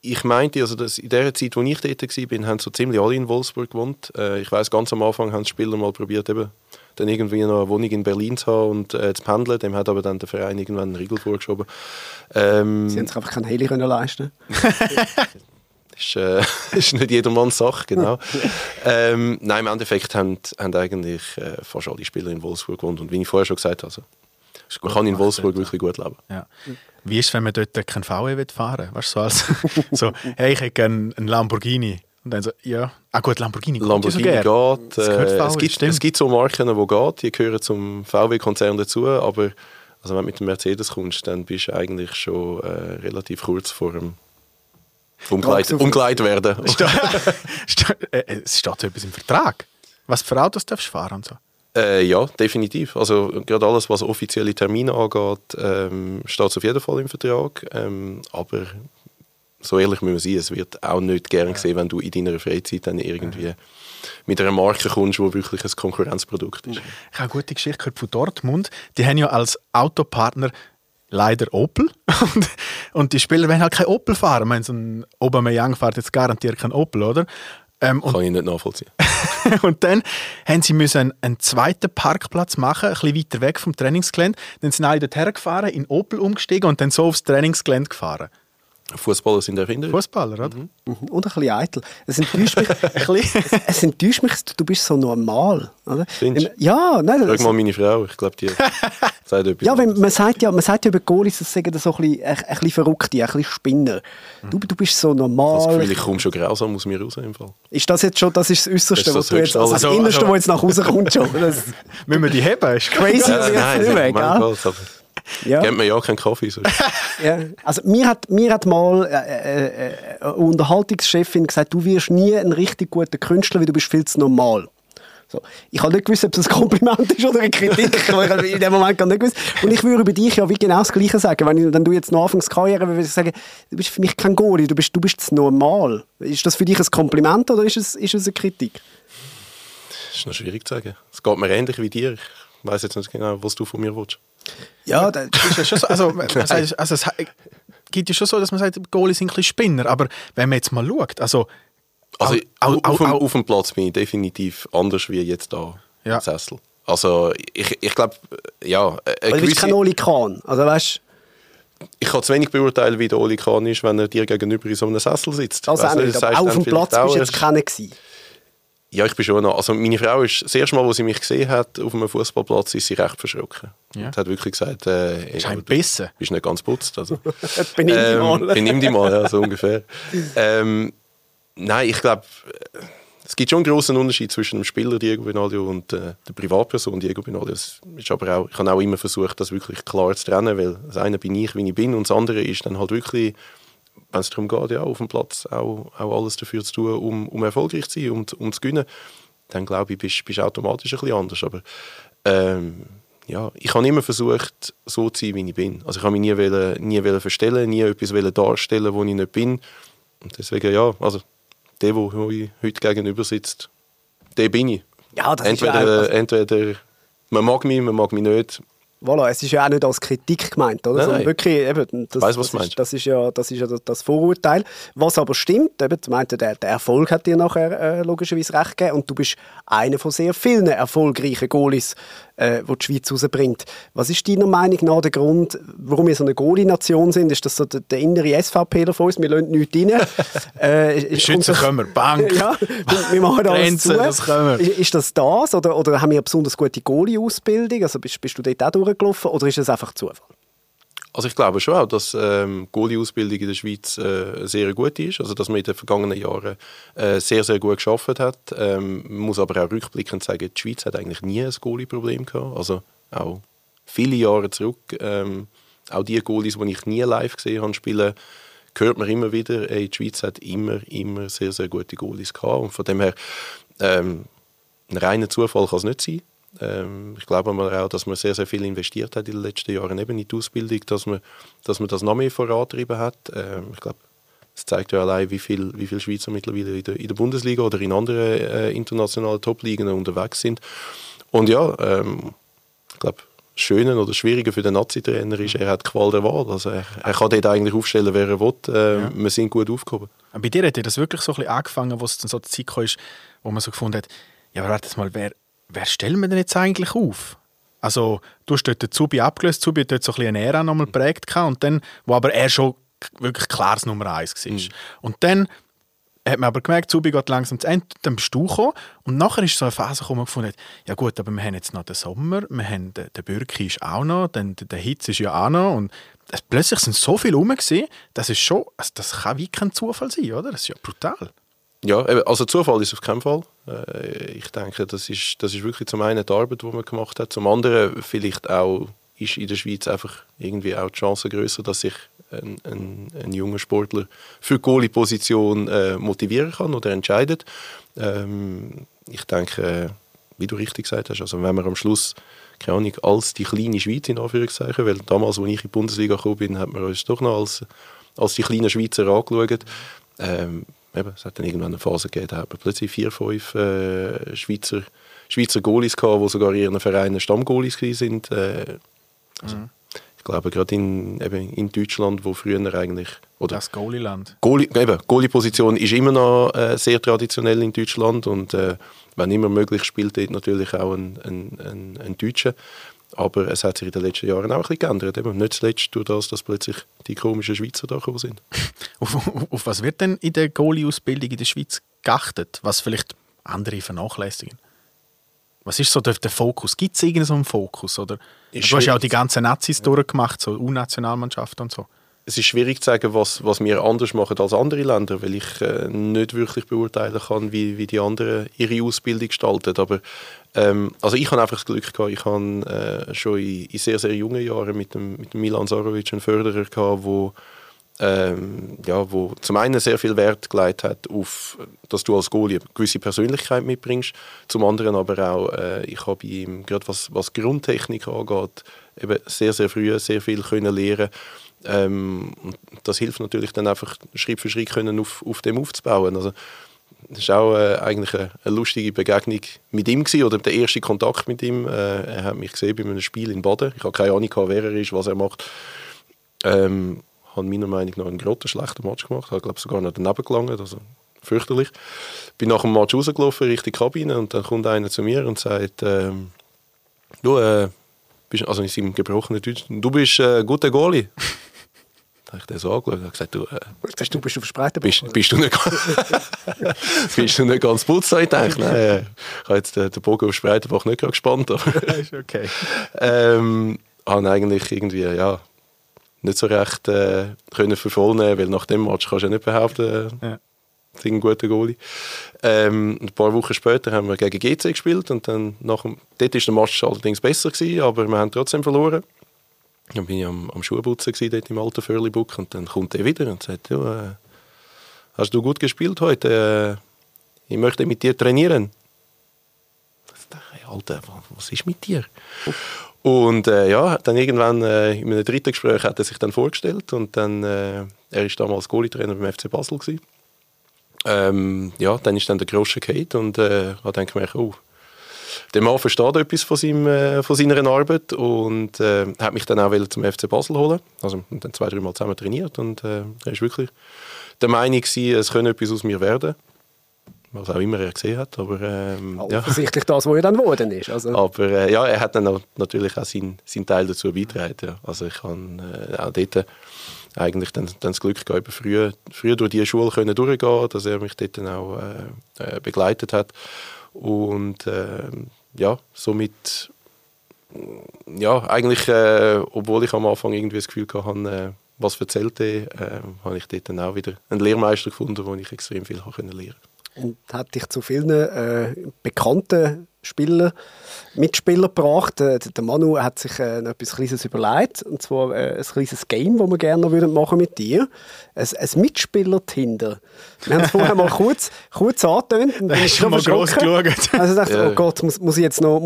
Ich meinte, also dass in der Zeit, als ich dort war, haben so ziemlich alle in Wolfsburg gewohnt. Ich weiss, ganz am Anfang haben die Spieler mal probiert, eben dann irgendwie noch eine Wohnung in Berlin zu haben und zu pendeln. Dem hat aber dann der Verein irgendwann einen Riegel vorgeschoben. Sie haben sich einfach keinen Heli leisten können. Ist nicht jedermanns Sache, genau. Nein, im Endeffekt haben eigentlich fast alle Spieler in Wolfsburg gewohnt. Und wie ich vorher schon gesagt habe, also, man kann in Wolfsburg wirklich gut leben. Ja. Wie ist es, wenn man dort kein VW fahren will? Weißt du, so, hey, ich hätte gerne einen Lamborghini. Und dann so, ja. Ah gut, Lamborghini geht. Es gibt so Marken, die gehen, die gehören zum VW-Konzern dazu, aber also wenn du mit dem Mercedes kommst, dann bist du eigentlich schon relativ kurz vor dem Umgleit werden. Es steht so etwas im Vertrag. Was für Autos darfst du fahren und so? Ja, definitiv. Also gerade alles, was offizielle Termine angeht, steht es auf jeden Fall im Vertrag. Aber so ehrlich müssen wir sein, es wird auch nicht gern gesehen, wenn du in deiner Freizeit dann irgendwie mit einer Marke kommst, die wirklich ein Konkurrenzprodukt ist. Ich habe eine gute Geschichte gehört von Dortmund. Die haben ja als Autopartner leider Opel. Und die Spieler wollen halt kein Opel fahren. Ich meine, so ein Aubameyang fährt jetzt garantiert kein Opel, oder? Kann ich nicht nachvollziehen. Und dann haben sie müssen einen zweiten Parkplatz machen, ein bisschen weiter weg vom Trainingsgelände. Dann sind alle dort hergefahren, in Opel umgestiegen und dann so aufs Trainingsgelände gefahren. Fußballer sind Erfinder. Fußballer, oder? Mhm. Und ein bisschen eitel. Es enttäuscht mich, du bist so normal. Oder? Ja, nein. Schau mal meine Frau, ich glaube, die sagt etwas. Ja, man sagt ja über Goalies, das sagen so ein bisschen Verrückte, ein bisschen Spinner. Du bist so normal. Ich habe das Gefühl, ich komme schon grausam aus mir raus. Im Fall. Ist das jetzt schon, das ist das Äußerste, was du jetzt, also das Innerste, was jetzt nach Hause kommt schon. Müssen wir die heben? Ist crazy, nein, ja. Gibt mir ja keinen Kaffee. Ja. Also, mir hat mal eine Unterhaltungschefin gesagt, du wirst nie ein richtig guter Künstler, weil du bist viel zu normal. So. Ich habe nicht gewusst, ob es ein Kompliment ist oder eine Kritik. Ich in dem Moment gar nicht gewusst. Und ich würde über dich ja wie genau das Gleiche sagen. Wenn du jetzt noch anfangs Karriere, würde ich sagen, du bist für mich kein Goalie, du bist das Normal. Ist das für dich ein Kompliment oder ist es eine Kritik? Das ist noch schwierig zu sagen. Es geht mir ähnlich wie dir. Ich weiss jetzt nicht genau, was du von mir willst. Ja, das ist ja schon so. Also es gibt ja schon so, dass man sagt, Goalie sind ein bisschen Spinner. Aber wenn man jetzt mal schaut, auf dem Platz bin ich definitiv anders wie jetzt da im Sessel. Also ich glaube, ja. Aber du bist kein Oli Kahn, also weißt du? Ich kann zu wenig beurteilen, wie der Oli Kahn ist, wenn er dir gegenüber in so einem Sessel sitzt. Also auf dem Platz bist du jetzt keiner gewesen. Ja, ich bin schon noch. Also meine Frau ist das erste Mal, als sie mich gesehen hat auf einem Fußballplatz, ist sie recht verschrocken. Ja. Sie hat wirklich gesagt, du bist nicht ganz putzt. Also. Benimm dich mal, ja, so ungefähr. Nein, ich glaube, es gibt schon einen grossen Unterschied zwischen dem Spieler Diego Benaglio und der Privatperson Diego Benaglio. Ich habe auch immer versucht, das wirklich klar zu trennen, weil das eine bin ich, wie ich bin, und das andere ist dann halt wirklich, wenn es darum geht, ja, auf dem Platz auch alles dafür zu tun, um erfolgreich zu sein, um zu gewinnen, dann glaube ich, bist du automatisch ein bisschen anders. Aber ich habe immer versucht, so zu sein, wie ich bin. Also ich habe mich nie verstellen, nie etwas darstellen, wo ich nicht bin. Und deswegen, ja, also der, wo ich heute gegenüber sitzt, der bin ich. Ja, das entweder man mag mich nicht. Voilà, es ist ja auch nicht als Kritik gemeint, oder? Nein. Wirklich, eben, das ist ja das Vorurteil. Was aber stimmt, eben, meinte, der Erfolg hat dir nachher logischerweise recht gegeben und du bist einer von sehr vielen erfolgreichen Goalies, die die Schweiz rausbringt. Was ist deiner Meinung nach der Grund, warum wir so eine Goalie-Nation sind? Ist das so der innere SVPler von uns? Wir lassen nichts rein. Schützen können wir, Bank, ja, wir machen alles zu. Das können wir. Ist das das? Oder haben wir eine besonders gute Goalie-Ausbildung? Also bist du dort auch durch? Gelaufen, oder ist es einfach Zufall? Also ich glaube schon auch, dass Goalie-Ausbildung in der Schweiz sehr gut ist, also dass man in den vergangenen Jahren sehr, sehr gut gearbeitet hat. Man muss aber auch rückblickend sagen, die Schweiz hat eigentlich nie ein Goalie-Problem gehabt, also auch viele Jahre zurück. Auch die Goalies, die ich nie live gesehen habe spielen, hört man immer wieder, die Schweiz hat immer sehr, sehr gute Goalies gehabt, und von dem her, ein reiner Zufall kann es nicht sein. Ich glaube auch, dass man sehr, sehr viel investiert hat in den letzten Jahren, eben in die Ausbildung, dass man das noch mehr vorantrieben hat. Ich glaube, es zeigt ja allein, wie viel Schweizer mittlerweile in der Bundesliga oder in anderen internationalen Top-Ligen unterwegs sind. Und ja, ich glaube, das Schöne oder das Schwierige für den Nazi-Trainer ist, er hat die Qual der Wahl. Also er kann dort eigentlich aufstellen, wer er will. Wir sind gut aufgehoben. Bei dir hat das wirklich so ein bisschen angefangen, wo es dann so die Zeit kam, wo man so gefunden hat, ja, warte jetzt mal, wer stellt man denn jetzt eigentlich auf? Also, du hast dort den Zubi abgelöst, Zubi hat dort so ein bisschen eine Ära nochmal geprägt, und dann, wo aber er schon wirklich klar das Nummer 1 war. Mhm. Und dann hat man aber gemerkt, Zubi geht langsam zu Ende, dann bist du gekommen, und nachher ist so eine Phase gekommen, wo man gefunden hat, ja gut, aber wir haben jetzt noch den Sommer, wir haben den Bürki ist auch noch, dann der Hitz ist ja auch noch, und plötzlich sind so viele rum gewesen, das ist schon, also das kann wie kein Zufall sein, oder? Das ist ja brutal. Ja, also Zufall ist auf keinen Fall. Ich denke, das ist wirklich zum einen die Arbeit, die man gemacht hat. Zum anderen vielleicht auch ist in der Schweiz einfach irgendwie auch die Chance grösser, dass sich ein junger Sportler für die Goalie-Position motivieren kann oder entscheidet. Ich denke, wie du richtig gesagt hast, also wenn man am Schluss, keine Ahnung, als die kleine Schweiz in Anführungszeichen, weil damals, als ich in die Bundesliga gekommen bin, hat man uns doch noch als die kleinen Schweizer angeschaut. Es hat dann irgendwann eine Phase gegeben, da hat man plötzlich 4-5 Schweizer Goalies gehabt, die sogar in ihren Vereinen Stammgoalies sind. Ich glaube, gerade in Deutschland, wo früher eigentlich... Oder das Goalie-Land. Goalie-Position ist immer noch sehr traditionell in Deutschland, und wenn immer möglich spielt dort natürlich auch ein Deutscher. Aber es hat sich in den letzten Jahren auch ein bisschen geändert. Eben nicht zuletzt durch das, dass plötzlich die komischen Schweizer da gekommen sind. Auf was wird denn in der Goalie-Ausbildung in der Schweiz geachtet? Was vielleicht andere vernachlässigen? Was ist so der Fokus? Gibt es irgendeinen Fokus? Oder? Du hast ja auch die ganzen Nazis durchgemacht, so U-Nationalmannschaften und so. Es ist schwierig zu sagen, was wir anders machen als andere Länder, weil ich nicht wirklich beurteilen kann, wie die anderen ihre Ausbildung gestalten. Aber also ich habe einfach das Glück gehabt, ich habe schon in sehr, sehr jungen Jahren mit dem Milan Sarovic einen Förderer gehabt, wo ja, wo zum einen sehr viel Wert gelegt hat, auf, dass du als Goalie eine gewisse Persönlichkeit mitbringst, zum anderen aber auch, ich habe ihm, gerade was Grundtechnik angeht, eben sehr, sehr früh sehr viel können lernen. Das hilft natürlich dann einfach, Schritt für Schritt können auf dem aufzubauen. Also, das war auch eigentlich eine lustige Begegnung mit ihm gewesen, oder der erste Kontakt mit ihm. Er hat mich gesehen bei einem Spiel in Baden. Ich habe keine Ahnung, wer er ist, was er macht. Habe meiner Meinung nach einen grottenschlechten Match gemacht. Ich glaube sogar noch daneben gelangt, also fürchterlich. Bin nach dem Match rausgelaufen, Richtung Kabine, und dann kommt einer zu mir und sagt, du bist, also in seinem gebrochenen Deutsch, du bist ein guter Goalie. Da habe ich den so angeschaut und gesagt, du bist auf Spreitenbach. Bist du nicht ganz putz? Ich dachte, nein, ich habe jetzt den Bogen auf Spreitenbach nicht gerade gespannt. Aber ist okay. Habe eigentlich irgendwie, ja, nicht so recht können für voll nehmen, weil nach dem Match kannst du ja nicht behaupten, das ist ein guter Goalie. Ein paar Wochen später haben wir gegen GC gespielt und dann dort war der Match allerdings besser gewesen, aber wir haben trotzdem verloren. Dann war ich am Schuhputzen dort im alten Förlibuck und dann kommt er wieder und sagt, ja, hast du gut gespielt heute? Ich möchte mit dir trainieren. Ich dachte, hey, Alter, was ist mit dir? Und ja, dann irgendwann in einem dritten Gespräch hat er sich dann vorgestellt und dann, er war damals Goalie-Trainer beim FC Basel gewesen. Ja, dann ist dann der Groschen gefallen und hat dann gemerkt, oh, der Mann versteht etwas von seiner Arbeit und hat mich dann auch zum FC Basel holen. Also dann 2-3 Mal zusammen trainiert und er war wirklich der Meinung, es könne etwas aus mir werden. Was auch immer er gesehen hat, aber offensichtlich das, was er dann geworden ist. Also. Aber ja, er hat dann natürlich auch seinen Teil dazu beigetragen. Ja. Also ich habe auch dort eigentlich dann das Glück gehabt, früh durch diese Schule können durchgehen, dass er mich dort dann auch begleitet hat. Und ja, somit, ja, eigentlich, obwohl ich am Anfang irgendwie das Gefühl hatte, was erzählt er, habe ich dort dann auch wieder einen Lehrmeister gefunden, wo ich extrem viel lernen konnte. Und hat dich zu vielen bekannten Mitspielern gebracht. Der Manu hat sich etwas Kleines überlegt, und zwar ein kleines Game, das wir gerne noch machen mit dir. Ein Mitspieler-Tinder. Wir haben es vorher mal kurz angetönt. Da hast du mal gross geschaut. Also dachte ich, oh Gott, muss ich jetzt noch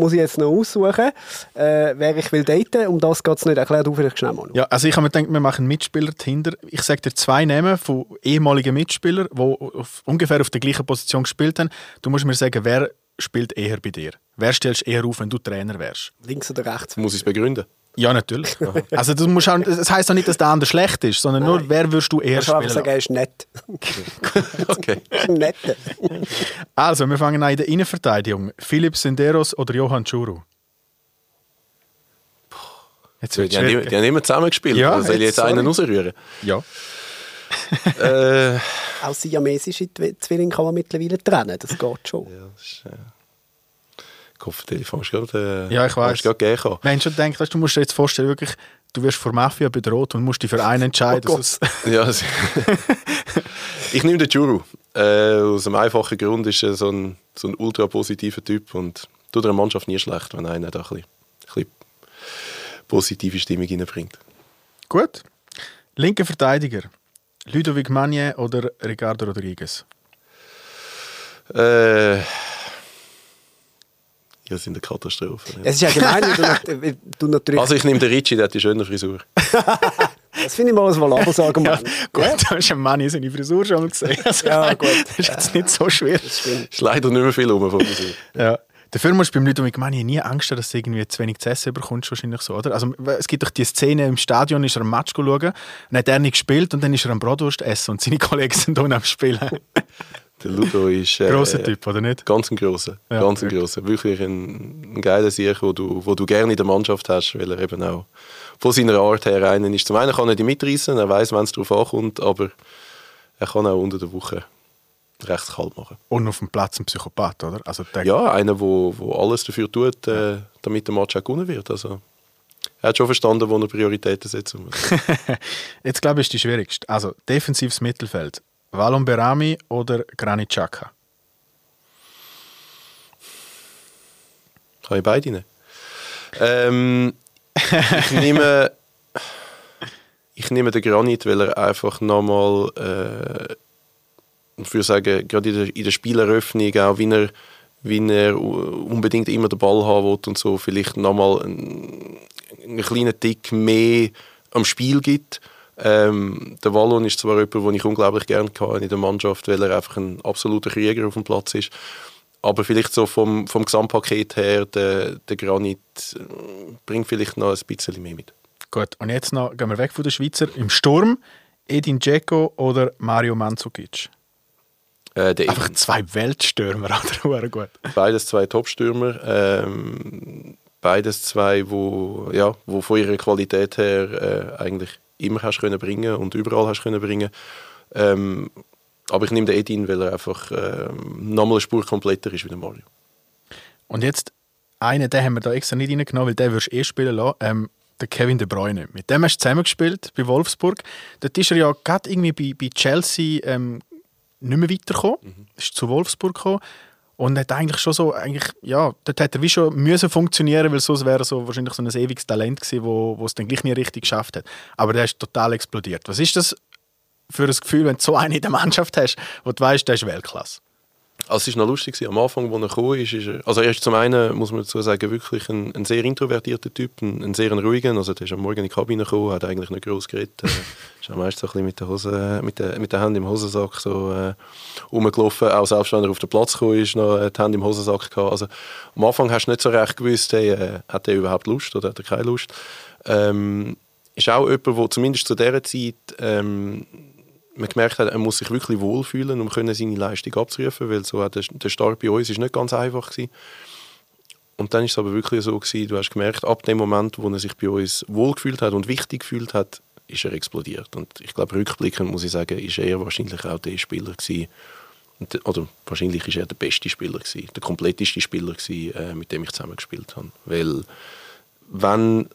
aussuchen, wer ich will daten. Um das geht es nicht. Erklär du vielleicht schnell, Manu. Ja, also ich habe mir gedacht, wir machen Mitspieler-Tinder. Ich sage dir 2 Namen von ehemaligen Mitspielern, die ungefähr auf der gleichen Position gespielt haben. Du musst mir sagen, wer spielt eher bei dir? Wer stellst du eher auf, wenn du Trainer wärst? Links oder rechts? Muss ich es begründen? Ja, natürlich. Also das heisst auch nicht, dass der andere schlecht ist, sondern nur, wer würdest du eher spielen? Ich würde sagen, er ist nett. Okay. Nett. Also, wir fangen an in der Innenverteidigung. Philipp Senderos oder Johann Tschuru? Die haben immer zusammen gespielt. Ja, soll ich jetzt einen rausrühren? Ja. Auch siamesische Zwillinge kann man mittlerweile trennen, das geht schon. Ja, das ist, Kopftelefon ist gerade... ja, ich weiss. Wir haben schon gedacht, du musst dir jetzt vorstellen, wirklich, du wirst von Mafia bedroht und musst dich für einen entscheiden. Oh ja, ich nehme den Juru. Aus einem einfachen Grund ist er so ein ultra-positiver Typ und tut einer Mannschaft nie schlecht, wenn einer da ein bisschen positive Stimmung reinbringt. Gut. Linker Verteidiger. Ludovic Magne oder Ricardo Rodriguez? Das sind eine Katastrophe. Ja. Es ist ja gemein, du natürlich... Also ich nehme den Ricci, der hat die schöne Frisur. Das finde ich mal ein valables Argument. Ja, gut, ja. Da hast du Magne seine Frisur schon mal gesehen. Also ja, nein, gut. Das ist jetzt nicht so schwer. Es ist leider nicht mehr viel rum von Frisur. Ja. Dafür musst du beim Ludovic Magne nie Angst haben, dass du irgendwie zu wenig zu essen bekommst, wahrscheinlich so, oder? Also, es gibt doch die Szene, im Stadion ist er am Match schauen, dann hat er nicht gespielt und dann ist er am Bratwurst essen und seine Kollegen sind unten am Spielen. Der Ludo ist ein grosser Typ, oder nicht? Ganz ein grosser, ja, ganz ein grosser. Wirklich ein geiler Sieg, wo du gerne in der Mannschaft hast, weil er eben auch von seiner Art her einen ist. Zum einen kann er dich mitreißen, er weiß, wenn es darauf ankommt, aber er kann auch unter der Woche recht kalt machen. Und auf dem Platz ein Psychopath, oder? Also ja, einer, der alles dafür tut, damit der Match auch gewonnen wird. Also, er hat schon verstanden, wo er Prioritäten setzen muss. Jetzt, glaube ich, ist die schwierigste. Also, defensives Mittelfeld. Wallon-Berami oder Granit Xhaka? Kann ich beide nehmen? Ich nehme... Ich nehme den Granit, weil er einfach nochmal, ich würde sagen, gerade in der Spieleröffnung, auch wenn er unbedingt immer den Ball haben will und so, vielleicht nochmal einen kleinen Tick mehr am Spiel gibt. Der Wallon ist zwar jemand, den ich unglaublich gerne hatte in der Mannschaft, weil er einfach ein absoluter Krieger auf dem Platz ist. Aber vielleicht so vom Gesamtpaket her, der Granit bringt vielleicht noch ein bisschen mehr mit. Gut, und jetzt noch gehen wir weg von der Schweizer. Im Sturm, Edin Dzeko oder Mario Mandzukic? Einfach zwei Weltstürmer, oder? Gut. Beides zwei Top-Stürmer. Beides zwei, die wo von ihrer Qualität her eigentlich immer hast können bringen und überall hast können bringen. Aber ich nehme den Edin, weil er einfach nochmal eine Spur kompletter ist wie der Mario. Und jetzt einen, den haben wir da extra nicht reingenommen, weil den würdest du spielen lassen. Der Kevin De Bruyne. Mit dem hast du zusammengespielt bei Wolfsburg. Dort ist er ja gerade irgendwie bei Chelsea nicht mehr weitergekommen. Mhm. Ist zu Wolfsburg gekommen und hat eigentlich schon so, dort hat er wie schon müssen funktionieren, weil sonst wäre er so wahrscheinlich so ein ewiges Talent gewesen, wo es dann gleich nicht richtig geschafft hat. Aber der ist total explodiert. Was ist das für ein Gefühl, wenn du so einen in der Mannschaft hast, wo du weißt, der ist Weltklasse? Also es war noch lustig, am Anfang, als er gekommen ist, also er ist zum einen, muss man dazu sagen, wirklich ein sehr introvertierter Typ, ein sehr ruhiger, also der ist am Morgen in die Kabine gekommen, hat eigentlich nicht gross geredet, ist am meisten so ein bisschen mit der Hand im Hosensack so rumgelaufen, auch selbst wenn er auf den Platz gekommen ist, noch die Hand im Hosensack gehabt. Also am Anfang hast du nicht so recht gewusst, hey, hat er überhaupt Lust oder hat er keine Lust. Ist auch jemand, der zumindest zu dieser Zeit man gemerkt hat, er muss sich wirklich wohlfühlen, um seine Leistung abzurufen, weil so der Start bei uns ist nicht ganz einfach gewesen. Und dann ist es aber wirklich so gewesen, du hast gemerkt, ab dem Moment, wo er sich bei uns wohlgefühlt hat und wichtig gefühlt hat, ist er explodiert. Und ich glaube, rückblickend muss ich sagen, ist er wahrscheinlich auch der Spieler gewesen, oder wahrscheinlich ist er der beste Spieler gewesen, der kompletteste Spieler gewesen, mit dem ich zusammen gespielt habe. Weil wenn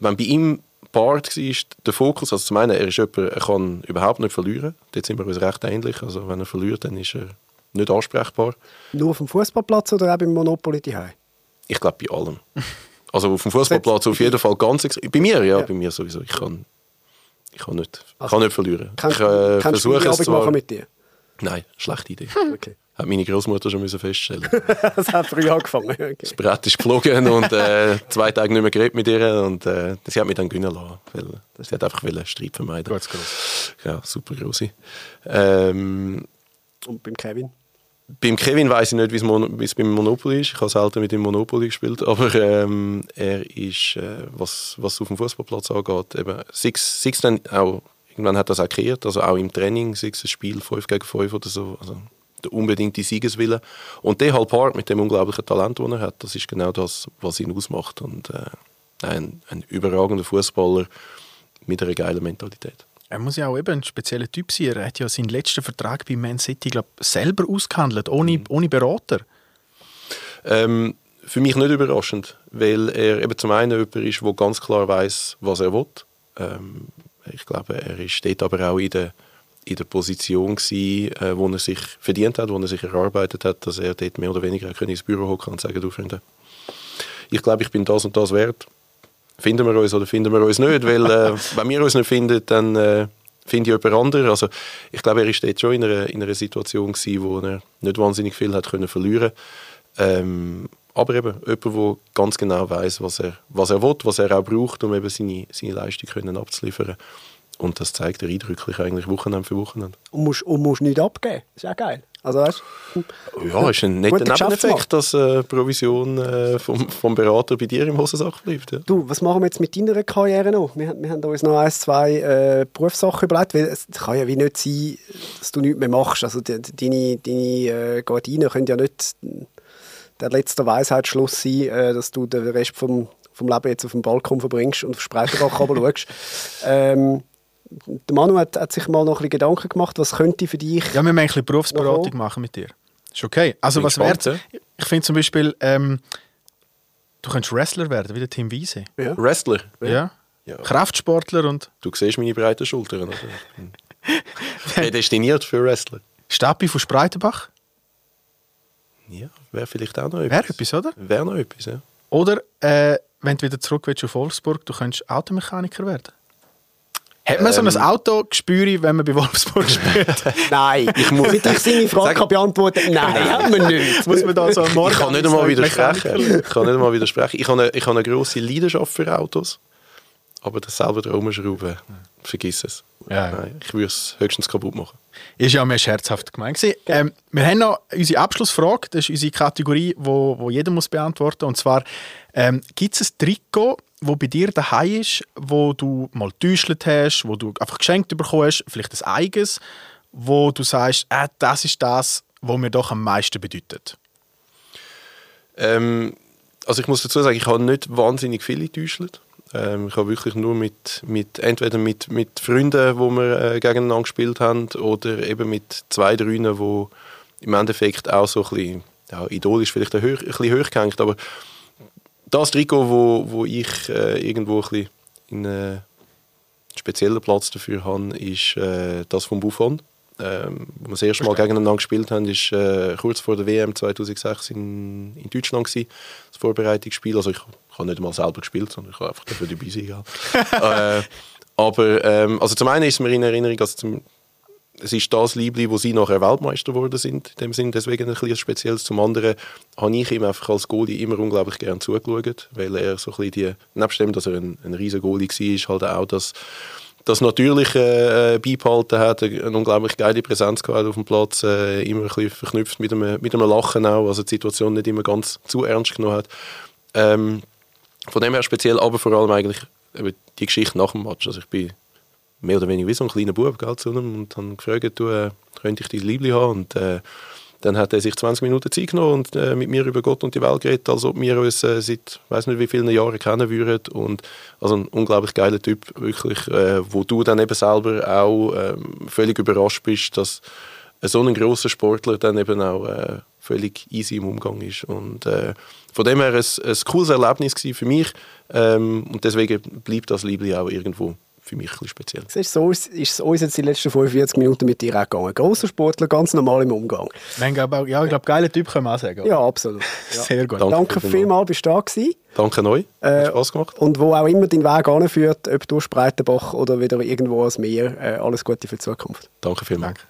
bei ihm Part war der Fokus, also zum einen, er ist jemand, er kann überhaupt nicht verlieren. Dort sind wir uns recht ähnlich. Also wenn er verliert, dann ist er nicht ansprechbar. Nur auf dem Fußballplatz oder auch beim Monopoly daheim? Ich glaube bei allem. Also auf dem Fußballplatz auf jeden Fall ganz extrem. Bei mir, ja, bei mir sowieso. Ich kann nicht verlieren. Kannst du eine Abend machen mit dir? Nein, schlechte Idee. Okay. Hat meine Großmutter schon feststellen. Das hat früh angefangen. Okay. Das Brett ist geflogen und 2 Tage nicht mehr geredet mit ihr. Und sie hat mich dann gewinnen lassen. Weil sie hat einfach Streit vermeiden. Ganz groß. Ja, super grosse. Und beim Kevin? Beim Kevin weiss ich nicht, wie es beim Monopoly ist. Ich habe selten mit dem Monopoly gespielt. Aber er ist, was auf dem Fußballplatz angeht, eben sechs dann auch. Irgendwann hat das auch gekehrt, also auch im Training, sei es ein Spiel 5 gegen 5 oder so, also der unbedingte Siegeswille. Und der halt Part mit dem unglaublichen Talent, das er hat, das ist genau das, was ihn ausmacht. Und ein überragender Fußballer mit einer geilen Mentalität. Er muss ja auch eben ein spezieller Typ sein. Er hat ja seinen letzten Vertrag bei Man City, glaube ich, selber ausgehandelt, ohne Berater. Für mich nicht überraschend, weil er eben zum einen jemand ist, der ganz klar weiss, was er will. Ich glaube, er ist dort aber auch in der Position gewesen, wo er sich verdient hat, wo er sich erarbeitet hat, dass er dort mehr oder weniger ins Büro hocken kann und sagen, du Freunde, ich glaube, ich bin das und das wert. Finden wir uns oder finden wir uns nicht? Weil wenn wir uns nicht finden, dann finde ich jemand anderen. Also, ich glaube, er ist dort schon in einer Situation gewesen, wo er nicht wahnsinnig viel hat können verlieren. Aber eben jemand, der ganz genau weiss, was er will, was er auch braucht, um eben seine Leistung können abzuliefern. Und das zeigt er eindrücklich eigentlich Wochenende für Wochenende. Und musst nicht abgeben. Das ist auch geil. Also, weißt, ja, ist ein netter Nebeneffekt, dass Provision vom Berater bei dir im Hosensack bleibt. Ja. Du, was machen wir jetzt mit deiner Karriere noch? Wir haben uns noch 1, 2 Berufssachen überlegt, weil es kann ja wie nicht sein, dass du nichts mehr machst. Also deine Gardinen können ja nicht der letzte Weisheitsschluss sein, dass du den Rest vom Leben jetzt auf dem Balkon verbringst und auf Spreitenbach schaust. Der Manu hat sich mal noch ein bisschen Gedanken gemacht, was könnte für dich... Ja, wir müssen ein bisschen Berufsberatung machen mit dir. Ist okay. Also was wär's? Ich finde zum Beispiel, du könntest Wrestler werden, wie der Tim Wiese. Ja. Wrestler? Ja. Kraftsportler und... Du siehst meine breiten Schultern. Prädestiniert für Wrestler. Stappi von Spreitenbach? Ja, wäre vielleicht auch noch etwas. Wäre etwas, oder? Wäre noch etwas, ja. Oder, wenn du wieder zurück willst auf Wolfsburg, du könntest Automechaniker werden. Hat man so ein Autogespür, wenn man bei Wolfsburg spielt? Nein, ich muss ich seine Frage beantworten. Nein, haben wir nicht. Muss man da so morgen ich kann nicht einmal widersprechen. Ich habe eine grosse Leidenschaft für Autos. Aber das selber herumschrauben, vergiss es. Ja. Nein, ich würde es höchstens kaputt machen. Ist ja mehr scherzhaft gemeint. Wir haben noch unsere Abschlussfrage. Das ist unsere Kategorie, die jeder muss beantworten muss. Und zwar, gibt es ein Trikot, das bei dir daheim ist, wo du mal getäuscht hast, wo du einfach geschenkt bekommen hast, vielleicht ein eigenes, wo du sagst, das ist das, was mir doch am meisten bedeutet? Also ich muss dazu sagen, ich habe nicht wahnsinnig viele getäuscht. Ich habe wirklich nur entweder mit Freunden, die wir gegeneinander gespielt haben, oder eben mit zwei, drei, die im Endeffekt auch so ein bisschen, ja, idolisch vielleicht ein bisschen hochgehängt, aber das Trikot, wo ich irgendwo ein bisschen einen speziellen Platz dafür habe, ist das von Buffon. Wo wir das erste Mal gegeneinander gespielt haben, ist kurz vor der WM 2006 in Deutschland gewesen, das Vorbereitungsspiel. Also ich habe nicht mal selber gespielt, sondern ich habe einfach dafür dabei sein gehabt. Aber also zum einen ist es mir in Erinnerung, dass es ist das Liebling, wo sie nachher Weltmeister geworden sind. In dem Sinn deswegen ein bisschen Spezielles. Zum anderen habe ich ihm einfach als Goalie immer unglaublich gerne zugeschaut, weil er so ein bisschen nebst dem, dass er ein riesen Goalie war, halt auch das Natürliche beibehalten hat, eine unglaublich geile Präsenz gehabt auf dem Platz, immer ein bisschen verknüpft mit einem Lachen auch, also die Situation nicht immer ganz zu ernst genommen hat. Von dem her speziell, aber vor allem eigentlich die Geschichte nach dem Match. Also ich bin mehr oder weniger wie so ein kleiner Bub zu ihm und habe gefragt, du, könnte ich dein Liebling haben? Und dann hat er sich 20 Minuten Zeit genommen und mit mir über Gott und die Welt geredet, als ob wir uns seit weiß nicht wie vielen Jahren kennen würden. Und also ein unglaublich geiler Typ, wirklich, wo du dann eben selber auch völlig überrascht bist, dass so ein grosser Sportler dann eben auch völlig easy im Umgang ist. Und von dem her ein cooles Erlebnis für mich. Und deswegen bleibt das Liebling auch irgendwo für mich ein bisschen speziell. Siehst, so ist es uns jetzt die letzten 45 Minuten mit dir auch gegangen. Grosser Sportler, ganz normal im Umgang. Ja, ich glaube, geiler Typ können wir auch sagen. Oder? Ja, absolut. Ja. Sehr gut. Danke vielmals, bist du da gewesen. Danke euch. Hat Spass gemacht. Und wo auch immer dein Weg anführt, ob durch Spreitenbach oder wieder irgendwo ans Meer, alles Gute für die Zukunft. Danke vielmals.